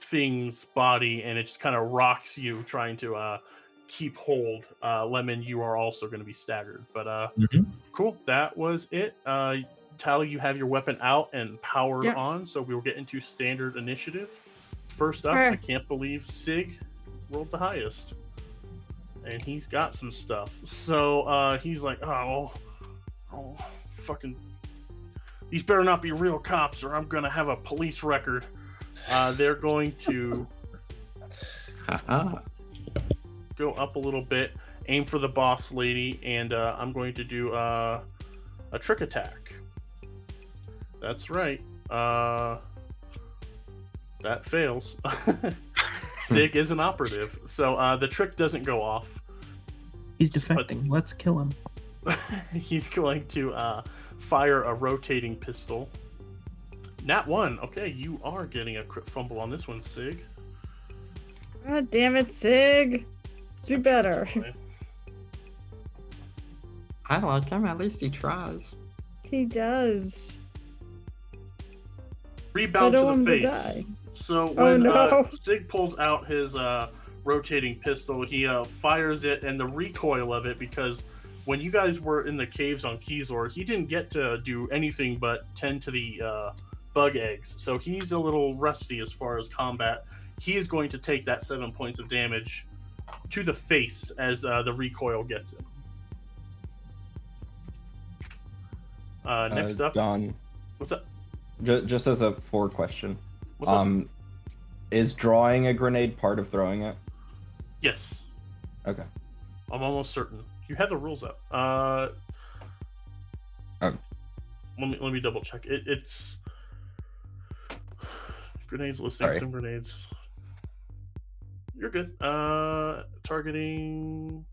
thing's body, and it just kind of rocks you trying to uh, keep hold. Uh, Lemon, you are also going to be staggered. But uh, mm-hmm. Cool, that was it. Uh, Tally, you have your weapon out and powered yeah. on, so we will get into standard initiative. First up, right. I can't believe Sig rolled the highest, and he's got some stuff. So uh, he's like, oh, oh, fucking, these better not be real cops, or I'm gonna have a police record. Uh, they're going to go up a little bit, aim for the boss lady, and uh, I'm going to do uh, a trick attack. That's right. Uh, that fails. Sig is an operative, so uh, the trick doesn't go off. He's defecting. But... Let's kill him. He's going to uh, fire a rotating pistol. Nat one. Okay, you are getting a crit fumble on this one, Sig. God damn it, Sig. Do better. I like him. At least he tries. He does. Rebound to the face. Die. So when oh, no. uh, Sig pulls out his uh, rotating pistol, he uh, fires it, and the recoil of it, because when you guys were in the caves on Keyzor, he didn't get to do anything but tend to the uh, bug eggs. So he's a little rusty as far as combat. He is going to take that seven points of damage to the face as uh, the recoil gets him. Uh, next uh, up, Don. What's up? Just, just as a forward question. What's um, up? Is drawing a grenade part of throwing it? Yes. Okay. I'm almost certain. You have the rules up. Uh. Um. Let me let me double check. It, it's grenades listing Sorry. some grenades. You're good. Uh, targeting.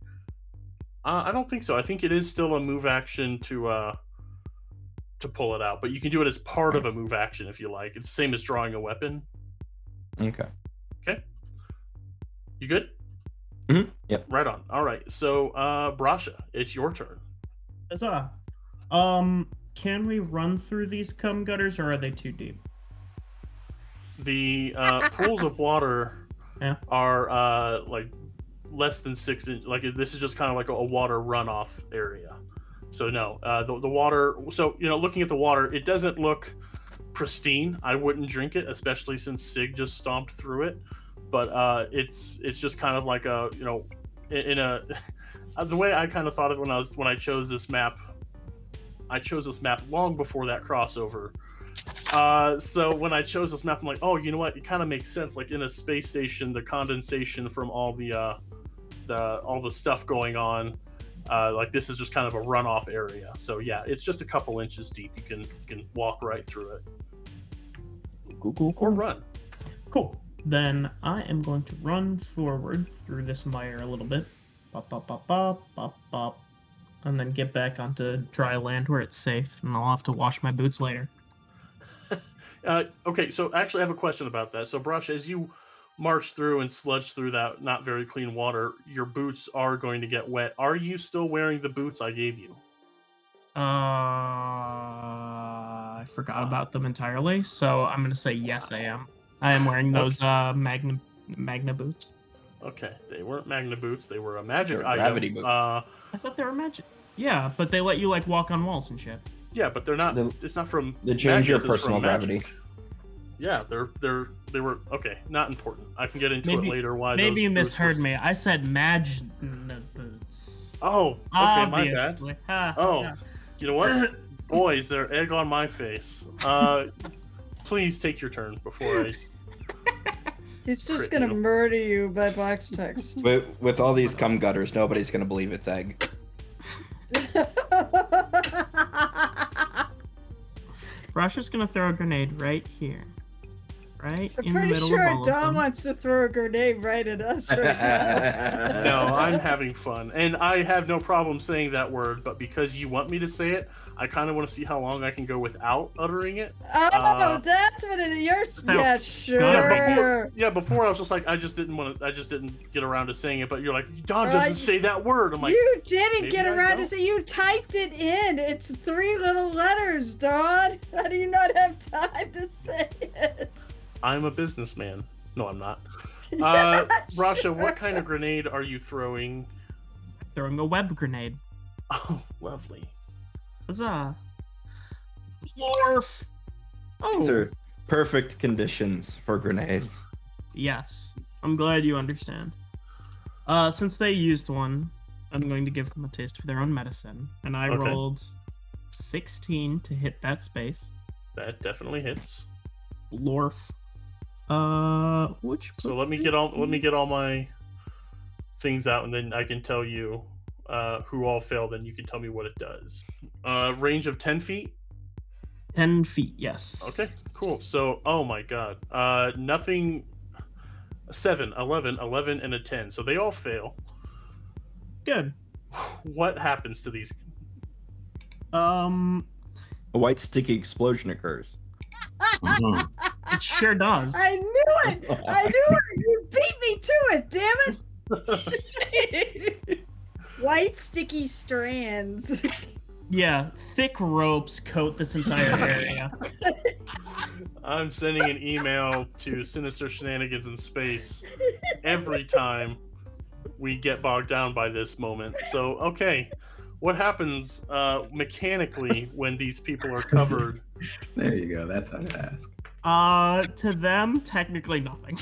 Uh, I don't think so. I think it is still a move action to uh. to pull it out, but you can do it as part of a move action if you like. It's the same as drawing a weapon. Okay. Okay. You good? Mm-hmm. Yep. Right on. All right. So, uh, Brasha, it's your turn. Huzzah. Um, can we run through these cum gutters, or are they too deep? The uh, pools of water yeah. are uh, like less than six inches. Like this is just kind of like a, a water runoff area. So no, uh, the, the water, so, you know, looking at the water, it doesn't look pristine. I wouldn't drink it, especially since Sig just stomped through it. But uh, it's it's just kind of like a, you know, in, in a, the way I kind of thought of it when I was, when I chose this map, I chose this map long before that crossover. Uh, so when I chose this map, I'm like, oh, you know what? It kind of makes sense. Like in a space station, the condensation from all the, uh, the all the stuff going on, Uh, like this is just kind of a runoff area, so yeah, it's just a couple inches deep. You can you can walk right through it. Cool, cool, cool. Or run. Cool. Then I am going to run forward through this mire a little bit, bop, bop, bop, bop, bop, bop, and then get back onto dry land where it's safe, and I'll have to wash my boots later. uh, okay, so actually, I have a question about that. So, Brasha, as you march through and sludge through that not very clean water, your boots are going to get wet. Are you still wearing the boots I gave you? Uh, I forgot about them entirely, so I'm going to say yes, I am. I am wearing those okay. uh, Magna Magna boots. Okay, they weren't Magna Boots. They were a magic were item. Gravity boots. Uh, I thought they were magic. Yeah, but they let you like walk on walls and shit. Yeah, but they're not. The, it's not from. They change your personal gravity. Magic. Yeah, they're they're they were okay. Not important. I can get into maybe, it later. Why? Maybe those you misheard me. I said Magna Boots. Oh, okay, obviously. My bad. Oh, yeah. You know what? Boys, they're egg on my face. Uh, please take your turn before I. He's just gonna you. murder you by box text. With, with all these cum gutters, nobody's gonna believe it's egg. Brasha's gonna throw a grenade right here, right I'm in the middle sure of all of them. I'm pretty sure Dom wants to throw a grenade right at us right now. No, I'm having fun, and I have no problem saying that word. But because you want me to say it, I kind of want to see how long I can go without uttering it. Oh, uh, that's what it is. You're, no, yeah, sure. Yeah before, yeah, before I was just like, I just didn't want to. I just didn't get around to saying it. But you're like, Dom doesn't uh, say that word. I'm like, you didn't get around to say. You typed it in. It's three little letters, Don. How do you not have time to say it? I'm a businessman. No, I'm not. Uh, Brasha, sure. What kind of grenade are you throwing? Throwing a web grenade. Oh, lovely. Huzzah. Morph. Oh. These are perfect conditions for grenades. Yes. I'm glad you understand. Uh, since they used one, I'm going to give them a taste for their own medicine. And I okay. rolled sixteen to hit that space. That definitely hits. Lorf. Uh, which So let me get all let me get all my things out, and then I can tell you uh, who all failed, and you can tell me what it does. Uh, range of ten feet. Ten feet, yes. Okay, cool. So, oh my god, uh, nothing. Seven, eleven, eleven, and a ten. So they all fail. Good. What happens to these? Um, a white sticky explosion occurs. Mm-hmm. It sure does. I knew it! I knew it! You beat me to it, damn it! White sticky strands. Yeah, thick ropes coat this entire area. I'm sending an email to Sinister Shenanigans in Space every time we get bogged down by this moment. So, okay. What happens uh, mechanically when these people are covered? There you go. That's how to ask. Uh, to them, technically nothing.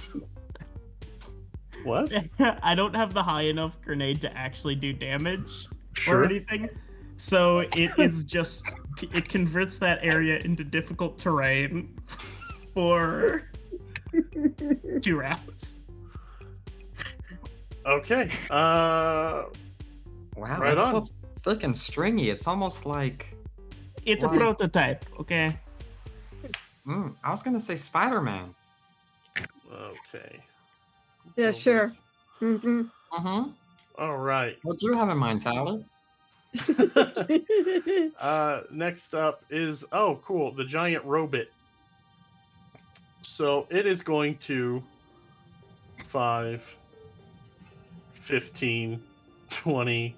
What? I don't have the high enough grenade to actually do damage sure. or anything. So it is just, it converts that area into difficult terrain for two rounds. Okay. Uh, wow. Right on. So- Thick and stringy. It's almost like it's like... a prototype. Okay. Mm, I was gonna say Spider-Man. Okay. Yeah, I'll sure. Just... Mm-hmm. Uh-huh. All right. What do you have in mind, Tyler? uh, next up is oh, cool, the giant robot. So it is going to five, fifteen, twenty.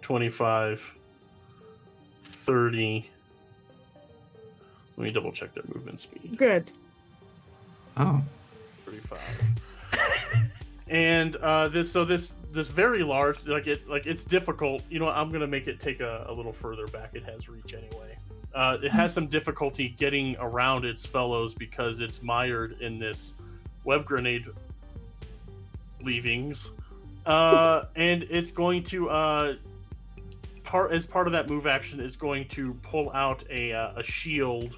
twenty-five, thirty. Let me double check their movement speed. Good. Oh. thirty-five. and uh, this, so this, this very large, like it, like it's difficult. You know what? I'm gonna make it take a, a little further back. It has reach anyway. Uh, it has some difficulty getting around its fellows because it's mired in this web grenade leavings, uh, and it's going to. Uh, Part, as part of that move action, it's going to pull out a uh, a shield,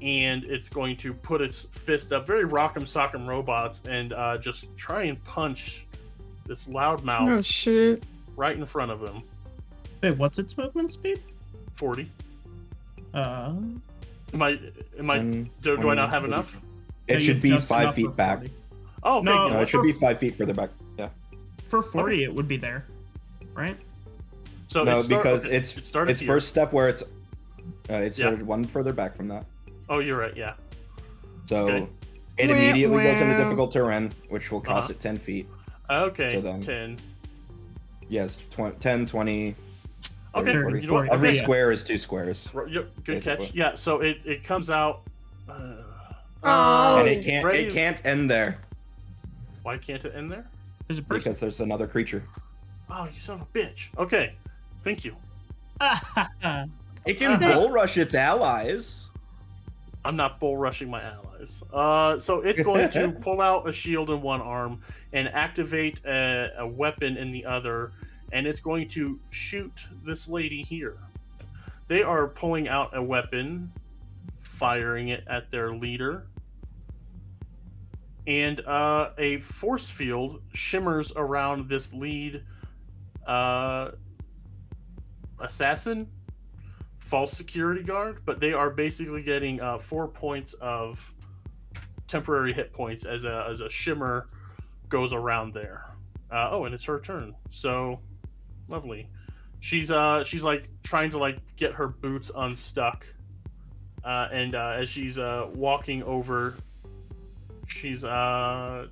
and it's going to put its fist up, very Rock'em Sock'em Robots, and uh, just try and punch this loudmouth oh, shit. right in front of him. Wait, what's its movement speed? forty. Uh, am I? Am I? Um, do, do um, I not have enough? It no, should be five feet back. forty. Oh okay, no, no, it for, should be five feet further back. Yeah. For forty, okay. It would be there, right? So no, it start, because okay, it's it its here. First step where it's uh, it started yeah. one further back from that. Oh, you're right, yeah. So okay. it immediately wow. goes into difficult terrain, which will cost uh-huh. it ten feet. Okay, so then, ten. Yes, tw- ten, twenty, okay. thirty, forty, you know what? Every okay. square is two squares. Good basically. Catch. Yeah, so it, it comes out. Uh, oh, and it can't, raised... it can't end there. Why can't it end there? There's a person. Because there's another creature. Oh, you son of a bitch. Okay. Thank you. It can bull rush its allies. I'm not bull rushing my allies. Uh, so it's going to pull out a shield in one arm and activate a, a weapon in the other, and it's going to shoot this lady here. They are pulling out a weapon, firing it at their leader, and uh, a force field shimmers around this lead uh, assassin, false security guard, but they are basically getting uh, four points of temporary hit points as a as a shimmer goes around there. Uh, oh, and it's her turn. So lovely. She's uh she's like trying to like get her boots unstuck, uh, and uh, as she's uh walking over, she's uh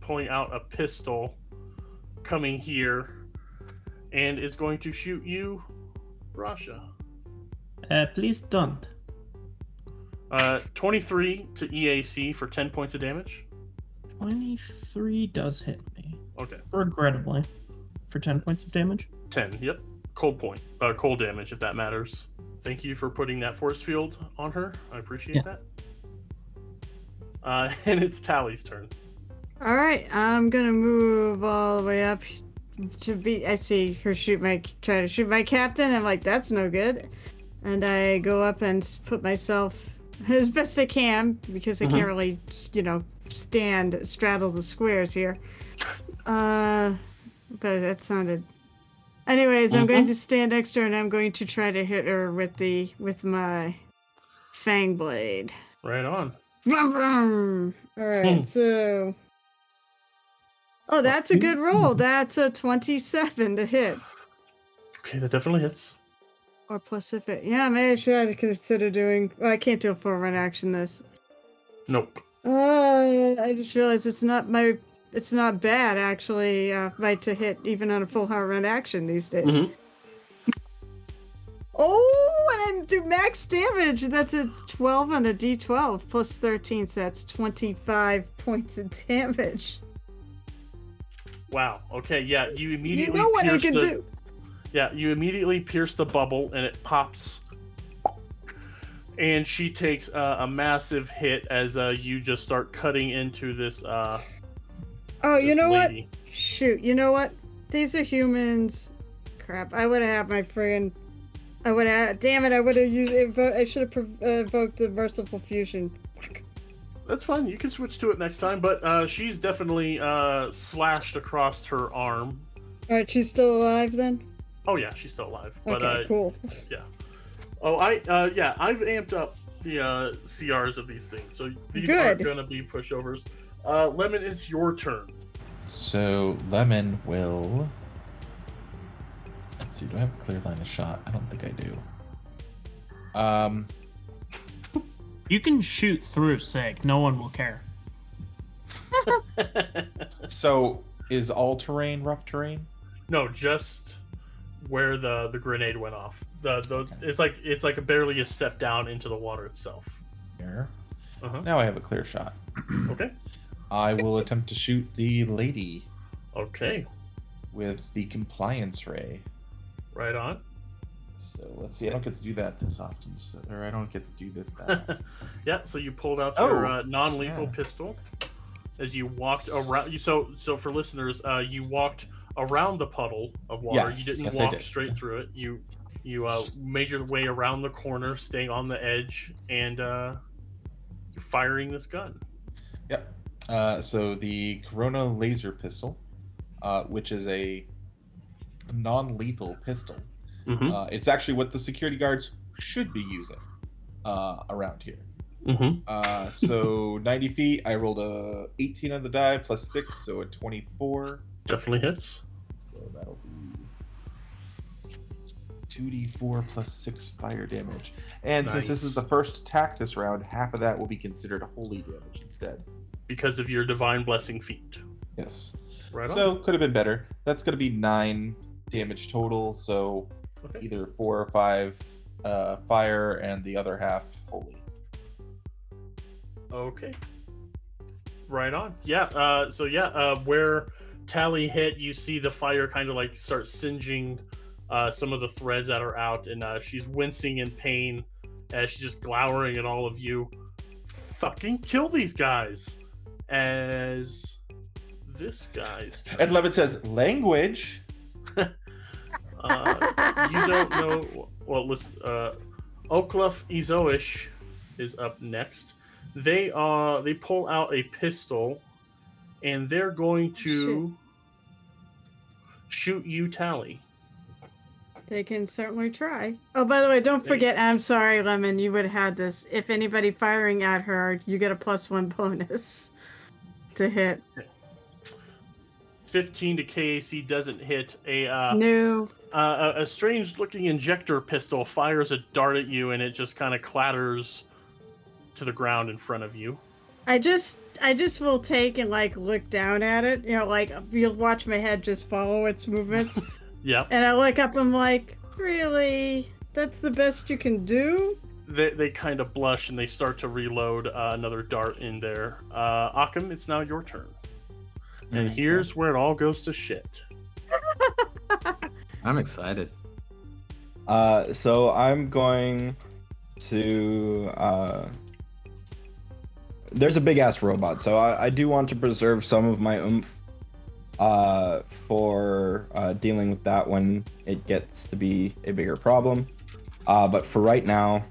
pulling out a pistol, coming here, and is going to shoot you, Brasha. Uh, please don't. Uh, twenty-three to E A C for ten points of damage. twenty-three does hit me. Okay. Regrettably, for ten points of damage. ten. Yep. Cold point. Uh, cold damage, if that matters. Thank you for putting that force field on her. I appreciate yeah. that. Uh, and it's Tally's turn. All right. I'm gonna move all the way up to be. I see her shoot my try to shoot my captain. I'm like, that's no good. And I go up and put myself as best I can, because I uh-huh. can't really, you know, stand, straddle the squares here. Uh, but that sounded... Anyways, uh-huh. I'm going to stand next to her, and I'm going to try to hit her with the with my fang blade. Right on. Vroom, vroom. All right, so... Oh, that's a good roll. That's a twenty-seven to hit. Okay, that definitely hits. Or plus if it... Yeah, maybe I should consider doing... Oh, I can't do a full run action this. Nope. Uh, I just realized it's not my... It's not bad, actually, uh, right to hit even on a full hard run action these days. Mm-hmm. Oh, and I do max damage. That's a twelve on a D twelve plus thirteen, so that's twenty-five points of damage. Wow. Okay, yeah, you immediately... You know what I can the... do. Yeah, you immediately pierce the bubble, and it pops. And she takes uh, a massive hit as uh, you just start cutting into this uh Oh, this you know lady. What? Shoot, you know what? These are humans. Crap, I would have had my friend... I would have... Damn it, I would have used... Invo- I should have prov- invoked the Merciful Fusion. Fuck. That's fine, you can switch to it next time, but uh, she's definitely uh, slashed across her arm. Alright, she's still alive then? Oh yeah, she's still alive. But, okay, uh, cool. Yeah. Oh, I uh, yeah, I've amped up the uh, C Rs of these things, so these Good. Are gonna be pushovers. Uh, Lemon, it's your turn. So Lemon will. Let's see. Do I have a clear line of shot? I don't think I do. Um. You can shoot through Sig. No one will care. So is all terrain rough terrain? No, just. Where the, the grenade went off. The the okay. it's like it's like a barely a step down into the water itself. Here. Uh-huh. Now I have a clear shot. Okay. I will attempt to shoot the lady. Okay. With the compliance ray. Right on. So let's see. I don't get to do that this often, so, or I don't get to do this that often. Yeah. So you pulled out oh, your uh, non-lethal yeah. pistol as you walked around. You so so for listeners, uh, you walked. Around the puddle of water, yes, you didn't yes, walk did. straight through it. You you uh, made your way around the corner, staying on the edge, and uh, you're firing this gun. Yep. Uh, so the Corona laser pistol, uh, which is a non-lethal pistol, mm-hmm. uh, it's actually what the security guards should be using uh, around here. Mm-hmm. Uh, so ninety feet. I rolled a eighteen on the die plus six, so a twenty-four. Definitely hits. So that'll be two d four plus six fire damage. And nice. Since this is the first attack this round, half of that will be considered holy damage instead. Because of your divine blessing feat. Yes. Right on. So could have been better. That's going to be nine damage total. So okay. either four or five uh, fire and the other half holy. Okay. Right on. Yeah. Uh, so yeah, uh, where Tally hit, you see the fire kind of like start singeing uh, some of the threads that are out, and uh, she's wincing in pain as she's just glowering at all of you. Fucking kill these guys. As this guy's turn. And Lemon says, "Language." uh, you don't know. Well, listen. Uh, Oklaf Izoish is up next. They uh they pull out a pistol, and they're going to shoot, shoot you, Tally. They can certainly try. Oh, by the way, don't forget. Hey. I'm sorry, Lemon. You would have had this. If anybody firing at her, you get a plus one bonus to hit. fifteen to K A C doesn't hit. A uh, no. Uh, a, a strange-looking injector pistol fires a dart at you, and it just kind of clatters to the ground in front of you. I just, I just will take and like look down at it. You know, like you'll watch my head just follow its movements. Yeah. And I look up. I'm like, really? That's the best you can do? They they kind of blush and they start to reload uh, another dart in there. Uh, Occam, it's now your turn. And mm-hmm. here's where it all goes to shit. I'm excited. Uh, so I'm going to... Uh... There's a big-ass robot, so I, I do want to preserve some of my oomph uh, for uh, dealing with that when it gets to be a bigger problem. Uh, but for right now,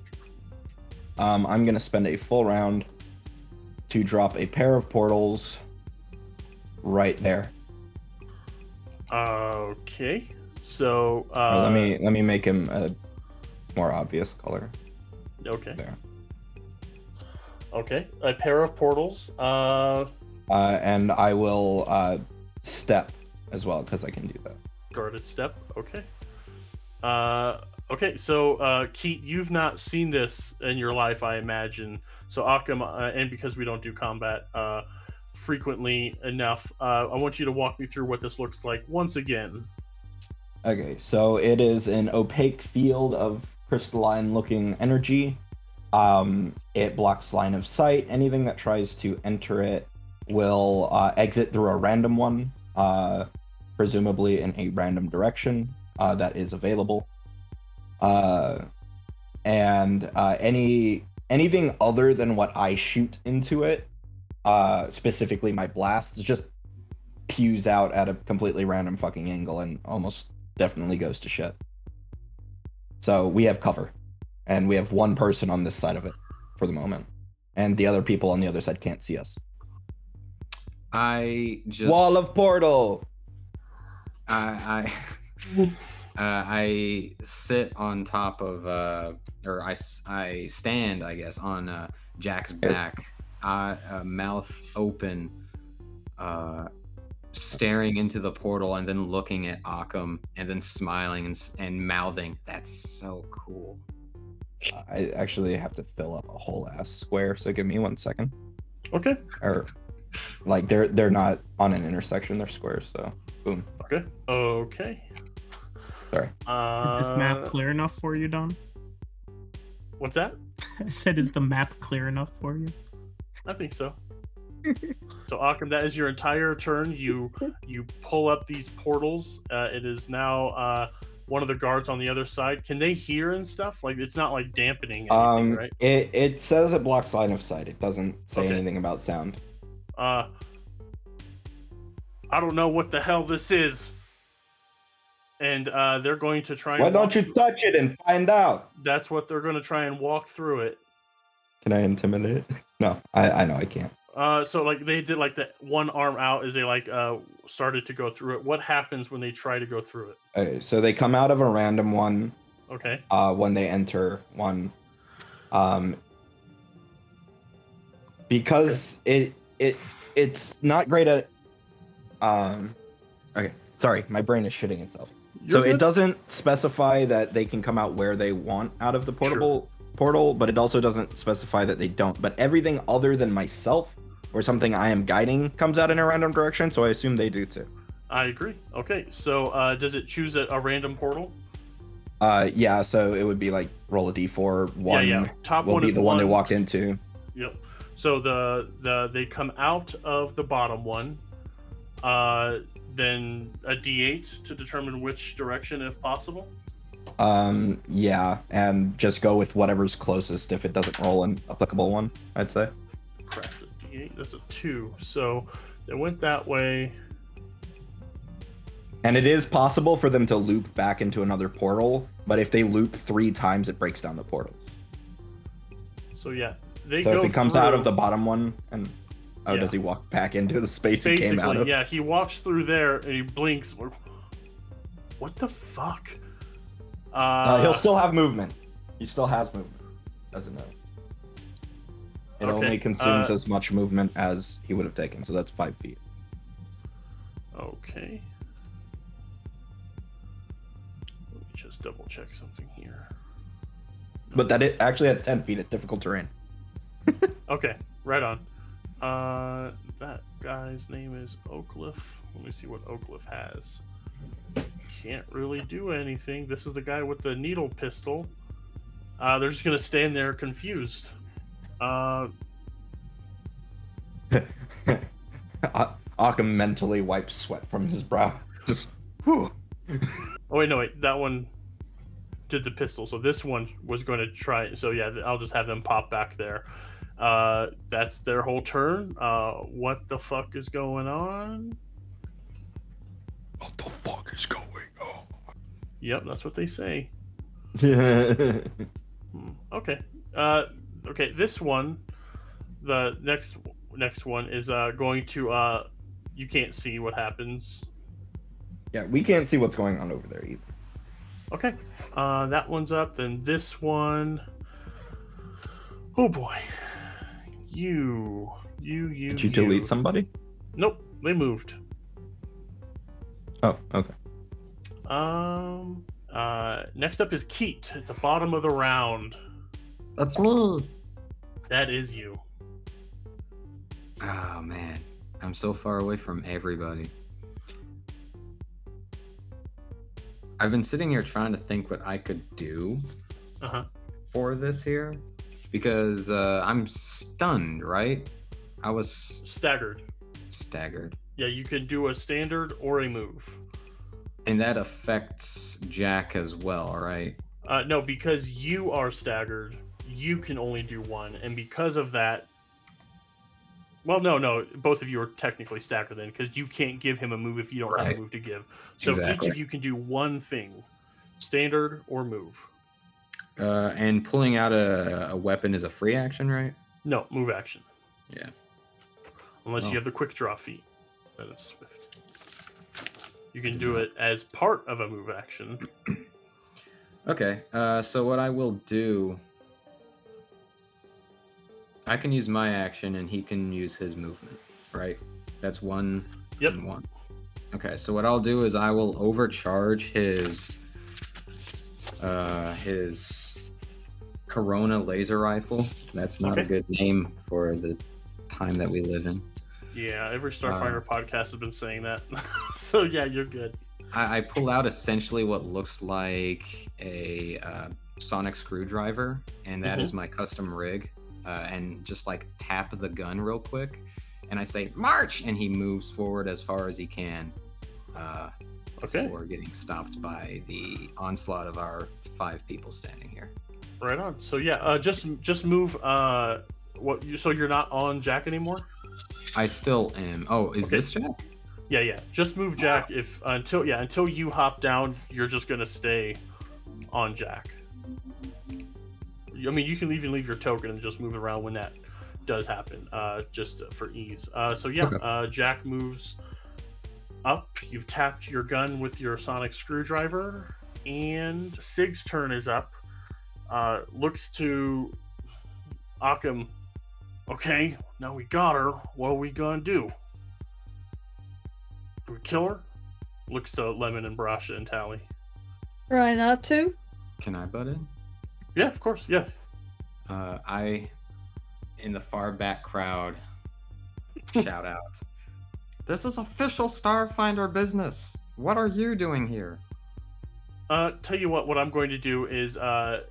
um, I'm going to spend a full round to drop a pair of portals... right there. Okay. So uh, let me let me make him a more obvious color. Okay. There. Okay. A pair of portals. Uh. Uh, and I will uh, step as well because I can do that. Guarded step. Okay. Uh. Okay. So uh, Keet, you've not seen this in your life, I imagine. So Occam, uh, and because we don't do combat, uh. frequently enough. Uh, I want you to walk me through what this looks like once again. Okay, so it is an opaque field of crystalline looking energy. Um, it blocks line of sight. Anything that tries to enter it will uh, exit through a random one, uh, presumably in a random direction uh, that is available. Uh, and uh, any anything other than what I shoot into it, Uh, specifically my blast, just pews out at a completely random fucking angle and almost definitely goes to shit. So we have cover, and we have one person on this side of it for the moment, and the other people on the other side can't see us. I just... Wall of portal! I... I, uh, I sit on top of... Uh, or I, I stand, I guess, on uh, Jack's back. Uh, uh, mouth open, uh, staring into the portal, and then looking at Occam, and then smiling and, and mouthing, "That's so cool." Uh, I actually have to fill up a whole ass square, so give me one second. Okay. Or, like, they're they're not on an intersection; they're squares. So, boom. Okay. Okay. Sorry. Uh... Is this map clear enough for you, Don? What's that? I said, is the map clear enough for you? I think so. So, Occam, that is your entire turn. You you pull up these portals. Uh, it is now uh, one of the guards on the other side. Can they hear and stuff? Like, it's not like dampening anything, um, right? It, it says it blocks line of sight. It doesn't say okay. anything about sound. Uh, I don't know what the hell this is. And uh, they're going to try and... Why don't you touch it and find out? That's what they're going to try and walk through it. Can I intimidate? No, I, I know I can't. Uh, so like they did like the one arm out as they like uh started to go through it. What happens when they try to go through it? Okay, so they come out of a random one. Okay. Uh, when they enter one, um, because okay. it it it's not great at. Um, okay, sorry, my brain is shitting itself. You're so good. It doesn't specify that they can come out where they want out of the portable. Sure. portal, but it also doesn't specify that they don't. But everything other than myself or something I am guiding comes out in a random direction, so I assume they do too. I agree. Okay, so uh, does it choose a, a random portal? Uh, yeah, so it would be like roll a d four. One yeah, yeah. Top will one be is the one, one they walked into. Yep. So the the they come out of the bottom one, uh, then a D eight to determine which direction, if possible. Um. Yeah, and just go with whatever's closest. If it doesn't roll an applicable one, I'd say. Crap, a D eight. That's a two. So they went that way. And it is possible for them to loop back into another portal, but if they loop three times, it breaks down the portals. So yeah, they so go if he comes through, out of the bottom one, and oh, yeah. Does he walk back into the space Basically, he came out of? Yeah, he walks through there and he blinks. What the fuck? Uh, uh, he'll still have movement. He still has movement. Doesn't know. It okay, only consumes uh, as much movement as he would have taken, so that's five feet. Okay. Just double check something here. But that it actually that's ten feet. It's difficult terrain. Okay, right on. Uh, that guy's name is Oakliff. Let me see what Oakliff has. Can't really do anything. This is the guy with the needle pistol. Uh, they're just gonna stand there confused. Uh, Occam mentally wipes sweat from his brow. Just whew. Oh wait, no wait, that one did the pistol, so this one was going to try, so yeah, I'll just have them pop back there. Uh, that's their whole turn. Uh, what the fuck is going on? What the fuck is going on? Yep, that's what they say. hmm, okay, uh, okay, this one, the next next one is uh, going to, uh, you can't see what happens. Yeah, we can't see what's going on over there either. Okay, uh, that one's up. Then this one. Oh boy, you, you, you. Did you, you delete somebody? Nope, they moved. Oh, okay. Um. Uh. Next up is Keet at the bottom of the round. That's me. That is you. Oh man, I'm so far away from everybody. I've been sitting here trying to think what I could do uh-huh. for this here, because uh, I'm stunned, right? I was... Staggered. Staggered. Yeah, you can do a standard or a move. And that affects Jack as well, right? Uh, no, because you are staggered, you can only do one, and because of that... Well, no, no. Both of you are technically staggered then, because you can't give him a move if you don't right. have a move to give. So exactly. Each of you can do one thing, standard or move. Uh, and pulling out a, a weapon is a free action, right? No, move action. Yeah. Unless oh. you have the quick draw feat, then it's swift. You can do it as part of a move action. Okay. Uh, so what I will do. I can use my action and he can use his movement, right? That's one yep. and one. Okay, so what I'll do is I will overcharge his uh, his Corona laser rifle. That's not okay. a good name for the time that we live in. Yeah, every Starfinder uh, podcast has been saying that. So yeah, you're good. I, I pull out essentially what looks like a uh, sonic screwdriver, and that mm-hmm. is my custom rig. Uh, and just like tap the gun real quick, and I say march, and he moves forward as far as he can uh, okay. before getting stopped by the onslaught of our five people standing here. Right on. So yeah, uh, just just move. Uh, what? You, so you're not on Jack anymore? I still am. Oh, is okay. this Jack? Yeah, yeah. Just move Jack. Oh. If uh, until yeah until you hop down, you're just gonna stay on Jack. I mean, you can even leave your token and just move around when that does happen, uh, just for ease. Uh, so yeah, okay. uh, Jack moves up. You've tapped your gun with your sonic screwdriver, and Sig's turn is up. Uh, looks to Occam. Okay, now we got her. What are we gonna do? Do we kill her? Looks to Lemon and Brasha and Tally. Try not to. Can I butt in? Yeah, of course, yeah. Uh, I, in the far back crowd, shout out, this is official Starfinder business. What are you doing here? Uh, tell you what, what I'm going to do is, uh,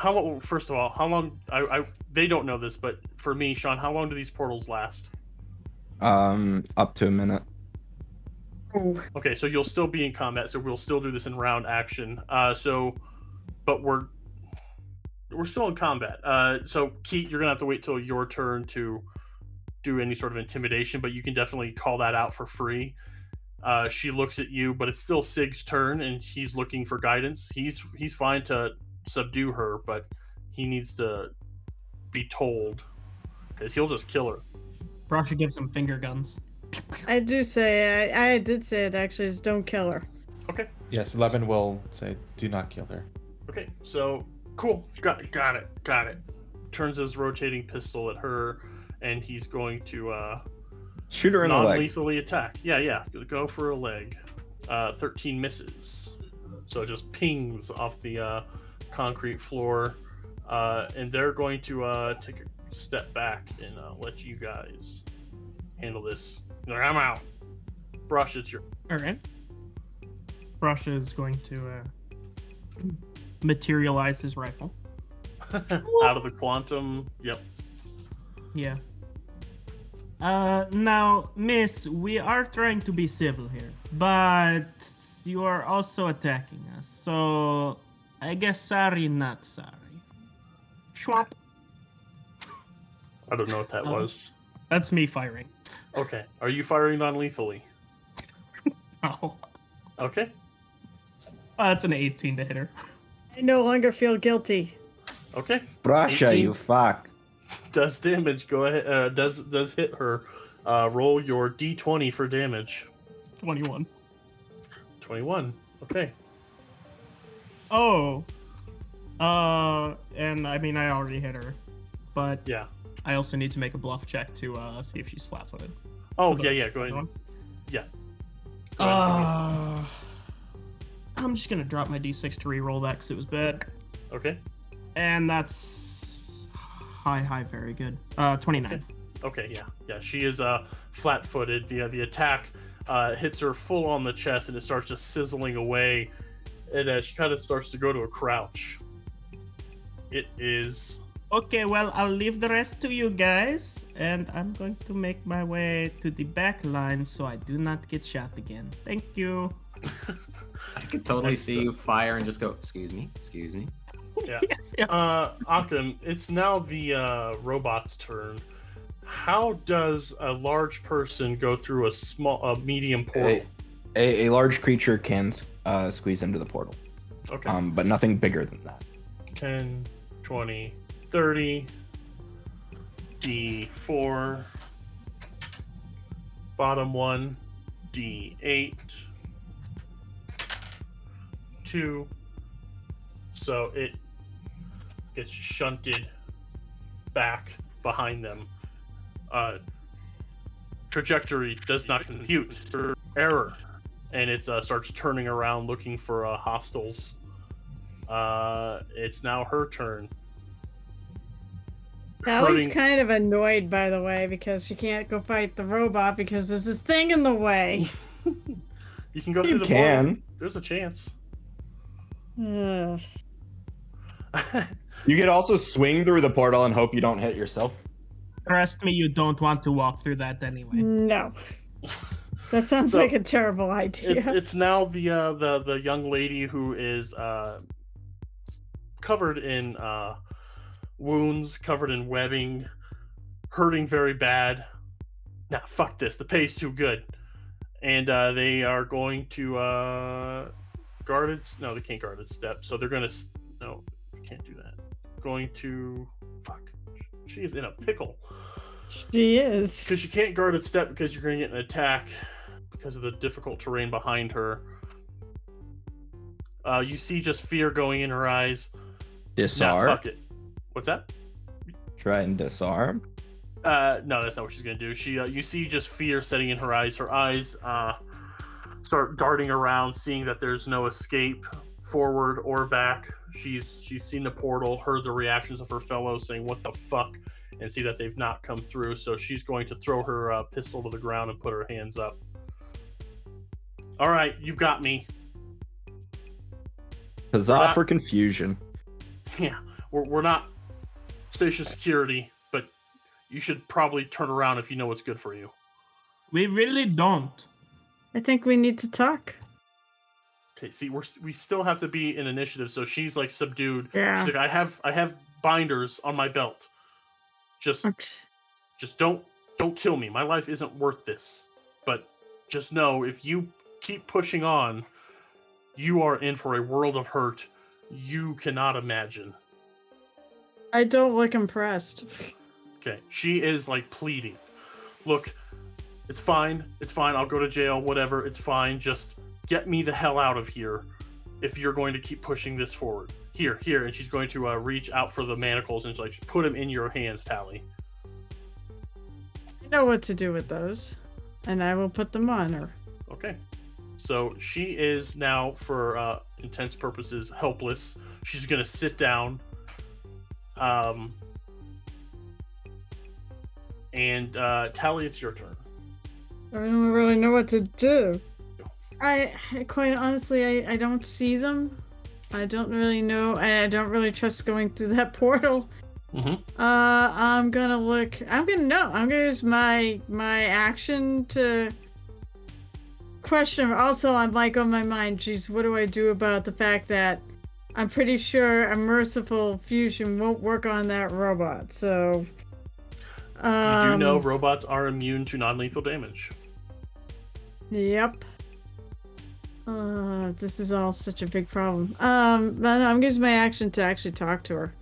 how long, first of all, how long, I, I they don't know this, but for me, Sean, how long do these portals last? Um, up to a minute. Oh. Okay, so you'll still be in combat, so we'll still do this in round action. Uh, so, but we're we're still in combat. Uh, so, Keet, you're gonna have to wait till your turn to do any sort of intimidation, but you can definitely call that out for free. Uh, she looks at you, but it's still Sig's turn, and he's looking for guidance. He's he's fine to subdue her, but he needs to be told, because he'll just kill her. Brasha gives him finger guns. I do say, I, I did say it actually, is don't kill her. Okay. Yes, Lemon will say, do not kill her. Okay, so, cool, got it, got it, got it. Turns his rotating pistol at her, and he's going to uh, shoot her in the leg. Non-lethally attack. Yeah, yeah, go for a leg. Uh, thirteen misses. So it just pings off the uh, concrete floor, uh, and they're going to uh, take a step back and uh, let you guys handle this. I'm out. Brasha, it's your... Alright. Brasha is going to uh, materialize his rifle. Out of the quantum. Yep. Yeah. Uh, now, miss, we are trying to be civil here, but you are also attacking us, so I guess sorry, not sorry. Schwap. I don't know what that um, was. That's me firing. Okay. Are you firing non-lethally? No. Okay. Uh, that's an eighteen to hit her. I no longer feel guilty. Okay. Brasha, you fuck. Does damage. Go ahead. Uh, does does hit her. Uh, roll your d twenty for damage. twenty-one. twenty-one. Okay. Oh. Uh, and I mean, I already hit her, but yeah. I also need to make a bluff check to uh, see if she's flat-footed. Oh, yeah, yeah, go ahead. One. Yeah. Go uh, ahead. I'm just going to drop my d six to re-roll that because it was bad. Okay. And that's high, high, very good. Uh, twenty-nine. Okay, okay yeah. Yeah, she is uh, flat-footed. The, uh, the attack uh, hits her full on the chest, and it starts just sizzling away. And uh, she kind of starts to go to a crouch. It is... Okay, well, I'll leave the rest to you guys, and I'm going to make my way to the back line so I do not get shot again. Thank you. I could totally That's see the... you fire and just go, excuse me, excuse me. Yeah. Yes, yeah. Uh, Occam, it's now the uh, robot's turn. How does a large person go through a small, a medium portal? A, a, a large creature can uh, squeeze into the portal. Okay. Um, but nothing bigger than that. ten, twenty... thirty, d four, bottom one, d eight, two, so it gets shunted back behind them. Uh, trajectory does not compute for error, and it uh, starts turning around looking for uh, hostiles. Uh, it's now her turn. Sally's kind of annoyed, by the way, because she can't go fight the robot because there's this thing in the way. You can go you through the can. Board. There's a chance. You could also swing through the portal and hope you don't hit yourself. Trust me, you don't want to walk through that anyway. No. That sounds so, like a terrible idea. It's, it's now the, uh, the the young lady who is uh, covered in... Uh, wounds, covered in webbing, hurting very bad. Nah, fuck this. The pay's too good. And uh, they are going to uh, guard its... No, they can't guard its step. So they're going to... No, we can't do that. Going to... Fuck. She is in a pickle. She is. Because she can't guard its step because you're going to get an attack because of the difficult terrain behind her. Uh, you see just fear going in her eyes. Disarm. Nah, fuck it. What's that? Try and disarm? Uh, no, that's not what she's gonna do. She, uh, you see, just fear setting in her eyes. Her eyes uh, start darting around, seeing that there's no escape forward or back. She's she's seen the portal, heard the reactions of her fellows, saying "What the fuck," and see that they've not come through. So she's going to throw her uh, pistol to the ground and put her hands up. All right, you've got me. Huzzah for confusion. Yeah. we're, we're not station security, but you should probably turn around if you know what's good for you. We really don't. I think we need to talk. Okay, see, we're we still have to be in initiative, so she's like subdued. Yeah. She's like, I have I have binders on my belt. Just, okay. just don't don't kill me. My life isn't worth this. But just know, if you keep pushing on, you are in for a world of hurt you cannot imagine. I don't look impressed. Okay, she is like pleading. Look, it's fine. It's fine. I'll go to jail. Whatever. It's fine. Just get me the hell out of here if you're going to keep pushing this forward. Here, here. And she's going to uh, reach out for the manacles and she's like, put them in your hands, Tally. I know what to do with those. And I will put them on her. Okay. So she is now, for uh, intense purposes, helpless. She's going to sit down. Um, and uh, Tally, it's your turn. I don't really know what to do. I, quite honestly, I, I don't see them. I don't really know, and I don't really trust going through that portal. Mm-hmm. Uh, I'm gonna look, I'm gonna know, I'm gonna use my my action to question her. Also, I'm like on my mind, geez, what do I do about the fact that I'm pretty sure a merciful fusion won't work on that robot, so... Um, you do know robots are immune to non-lethal damage. Yep. Uh, this is all such a big problem. Um, but I'm going to use my action to actually talk to her.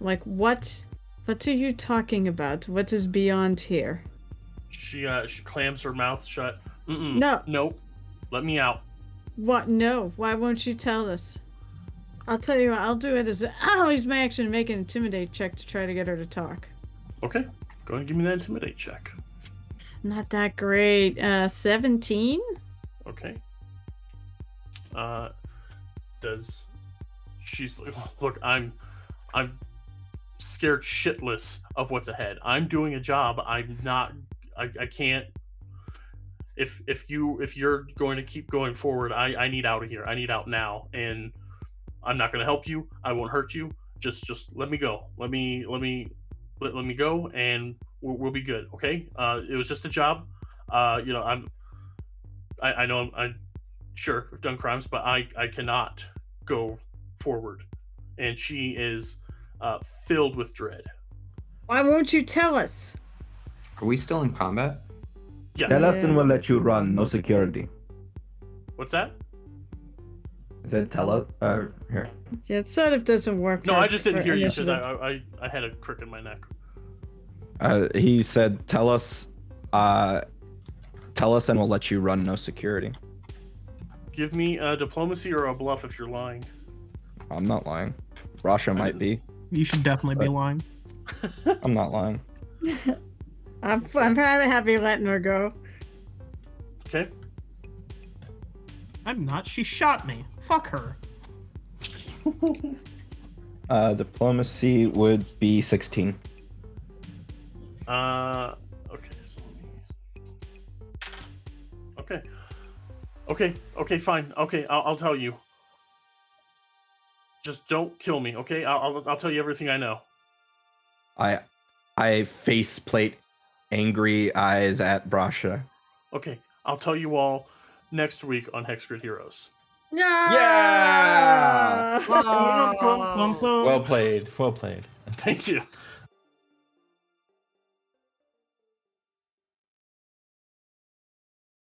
Like, what? What are you talking about? What is beyond here? She uh, she clams her mouth shut. Mm-mm. No. Nope. Let me out. What? No. Why won't you tell us? I'll tell you what. I'll do it as a... I'll use my action to make an intimidate check to try to get her to talk. Okay. Go ahead and give me that intimidate check. Not that great. Uh, seventeen? Okay. Uh, does she's like, look, I'm I'm scared shitless of what's ahead. I'm doing a job. I'm not I, I can't if if you if you're going to keep going forward, I, I need out of here. I need out now, and I'm not gonna help you. I won't hurt you. Just just let me go. Let me let me let, let me go and we'll, we'll be good, okay? Uh, it was just a job. Uh, you know, I'm I, I know I'm I Sure, I've done crimes, but I, I cannot go forward. And she is uh, filled with dread. Why won't you tell us? Are we still in combat? Yeah. Tell us and we'll let you run. No security. What's that? Is that tell us? Uh, here. Yeah, it sort of doesn't work. No, I just didn't hear you because I, I I had a crick in my neck. Uh, he said, tell us, uh, tell us and we'll let you run. No security. Give me a diplomacy or a bluff if you're lying. I'm not lying. Brasha might be. You should definitely be lying. I'm not lying. I'm I'm probably happy letting her go. Okay. I'm not. She shot me. Fuck her. uh, diplomacy would be sixteen. Uh, okay. So okay. Okay, okay, fine. Okay, I'll, I'll tell you. Just don't kill me, okay? I'll, I'll I'll tell you everything I know. I I faceplate angry eyes at Brasha. Okay, I'll tell you all next week on Hex Grid Heroes. Yeah! Yeah! Wow. Well played, well played. Thank you.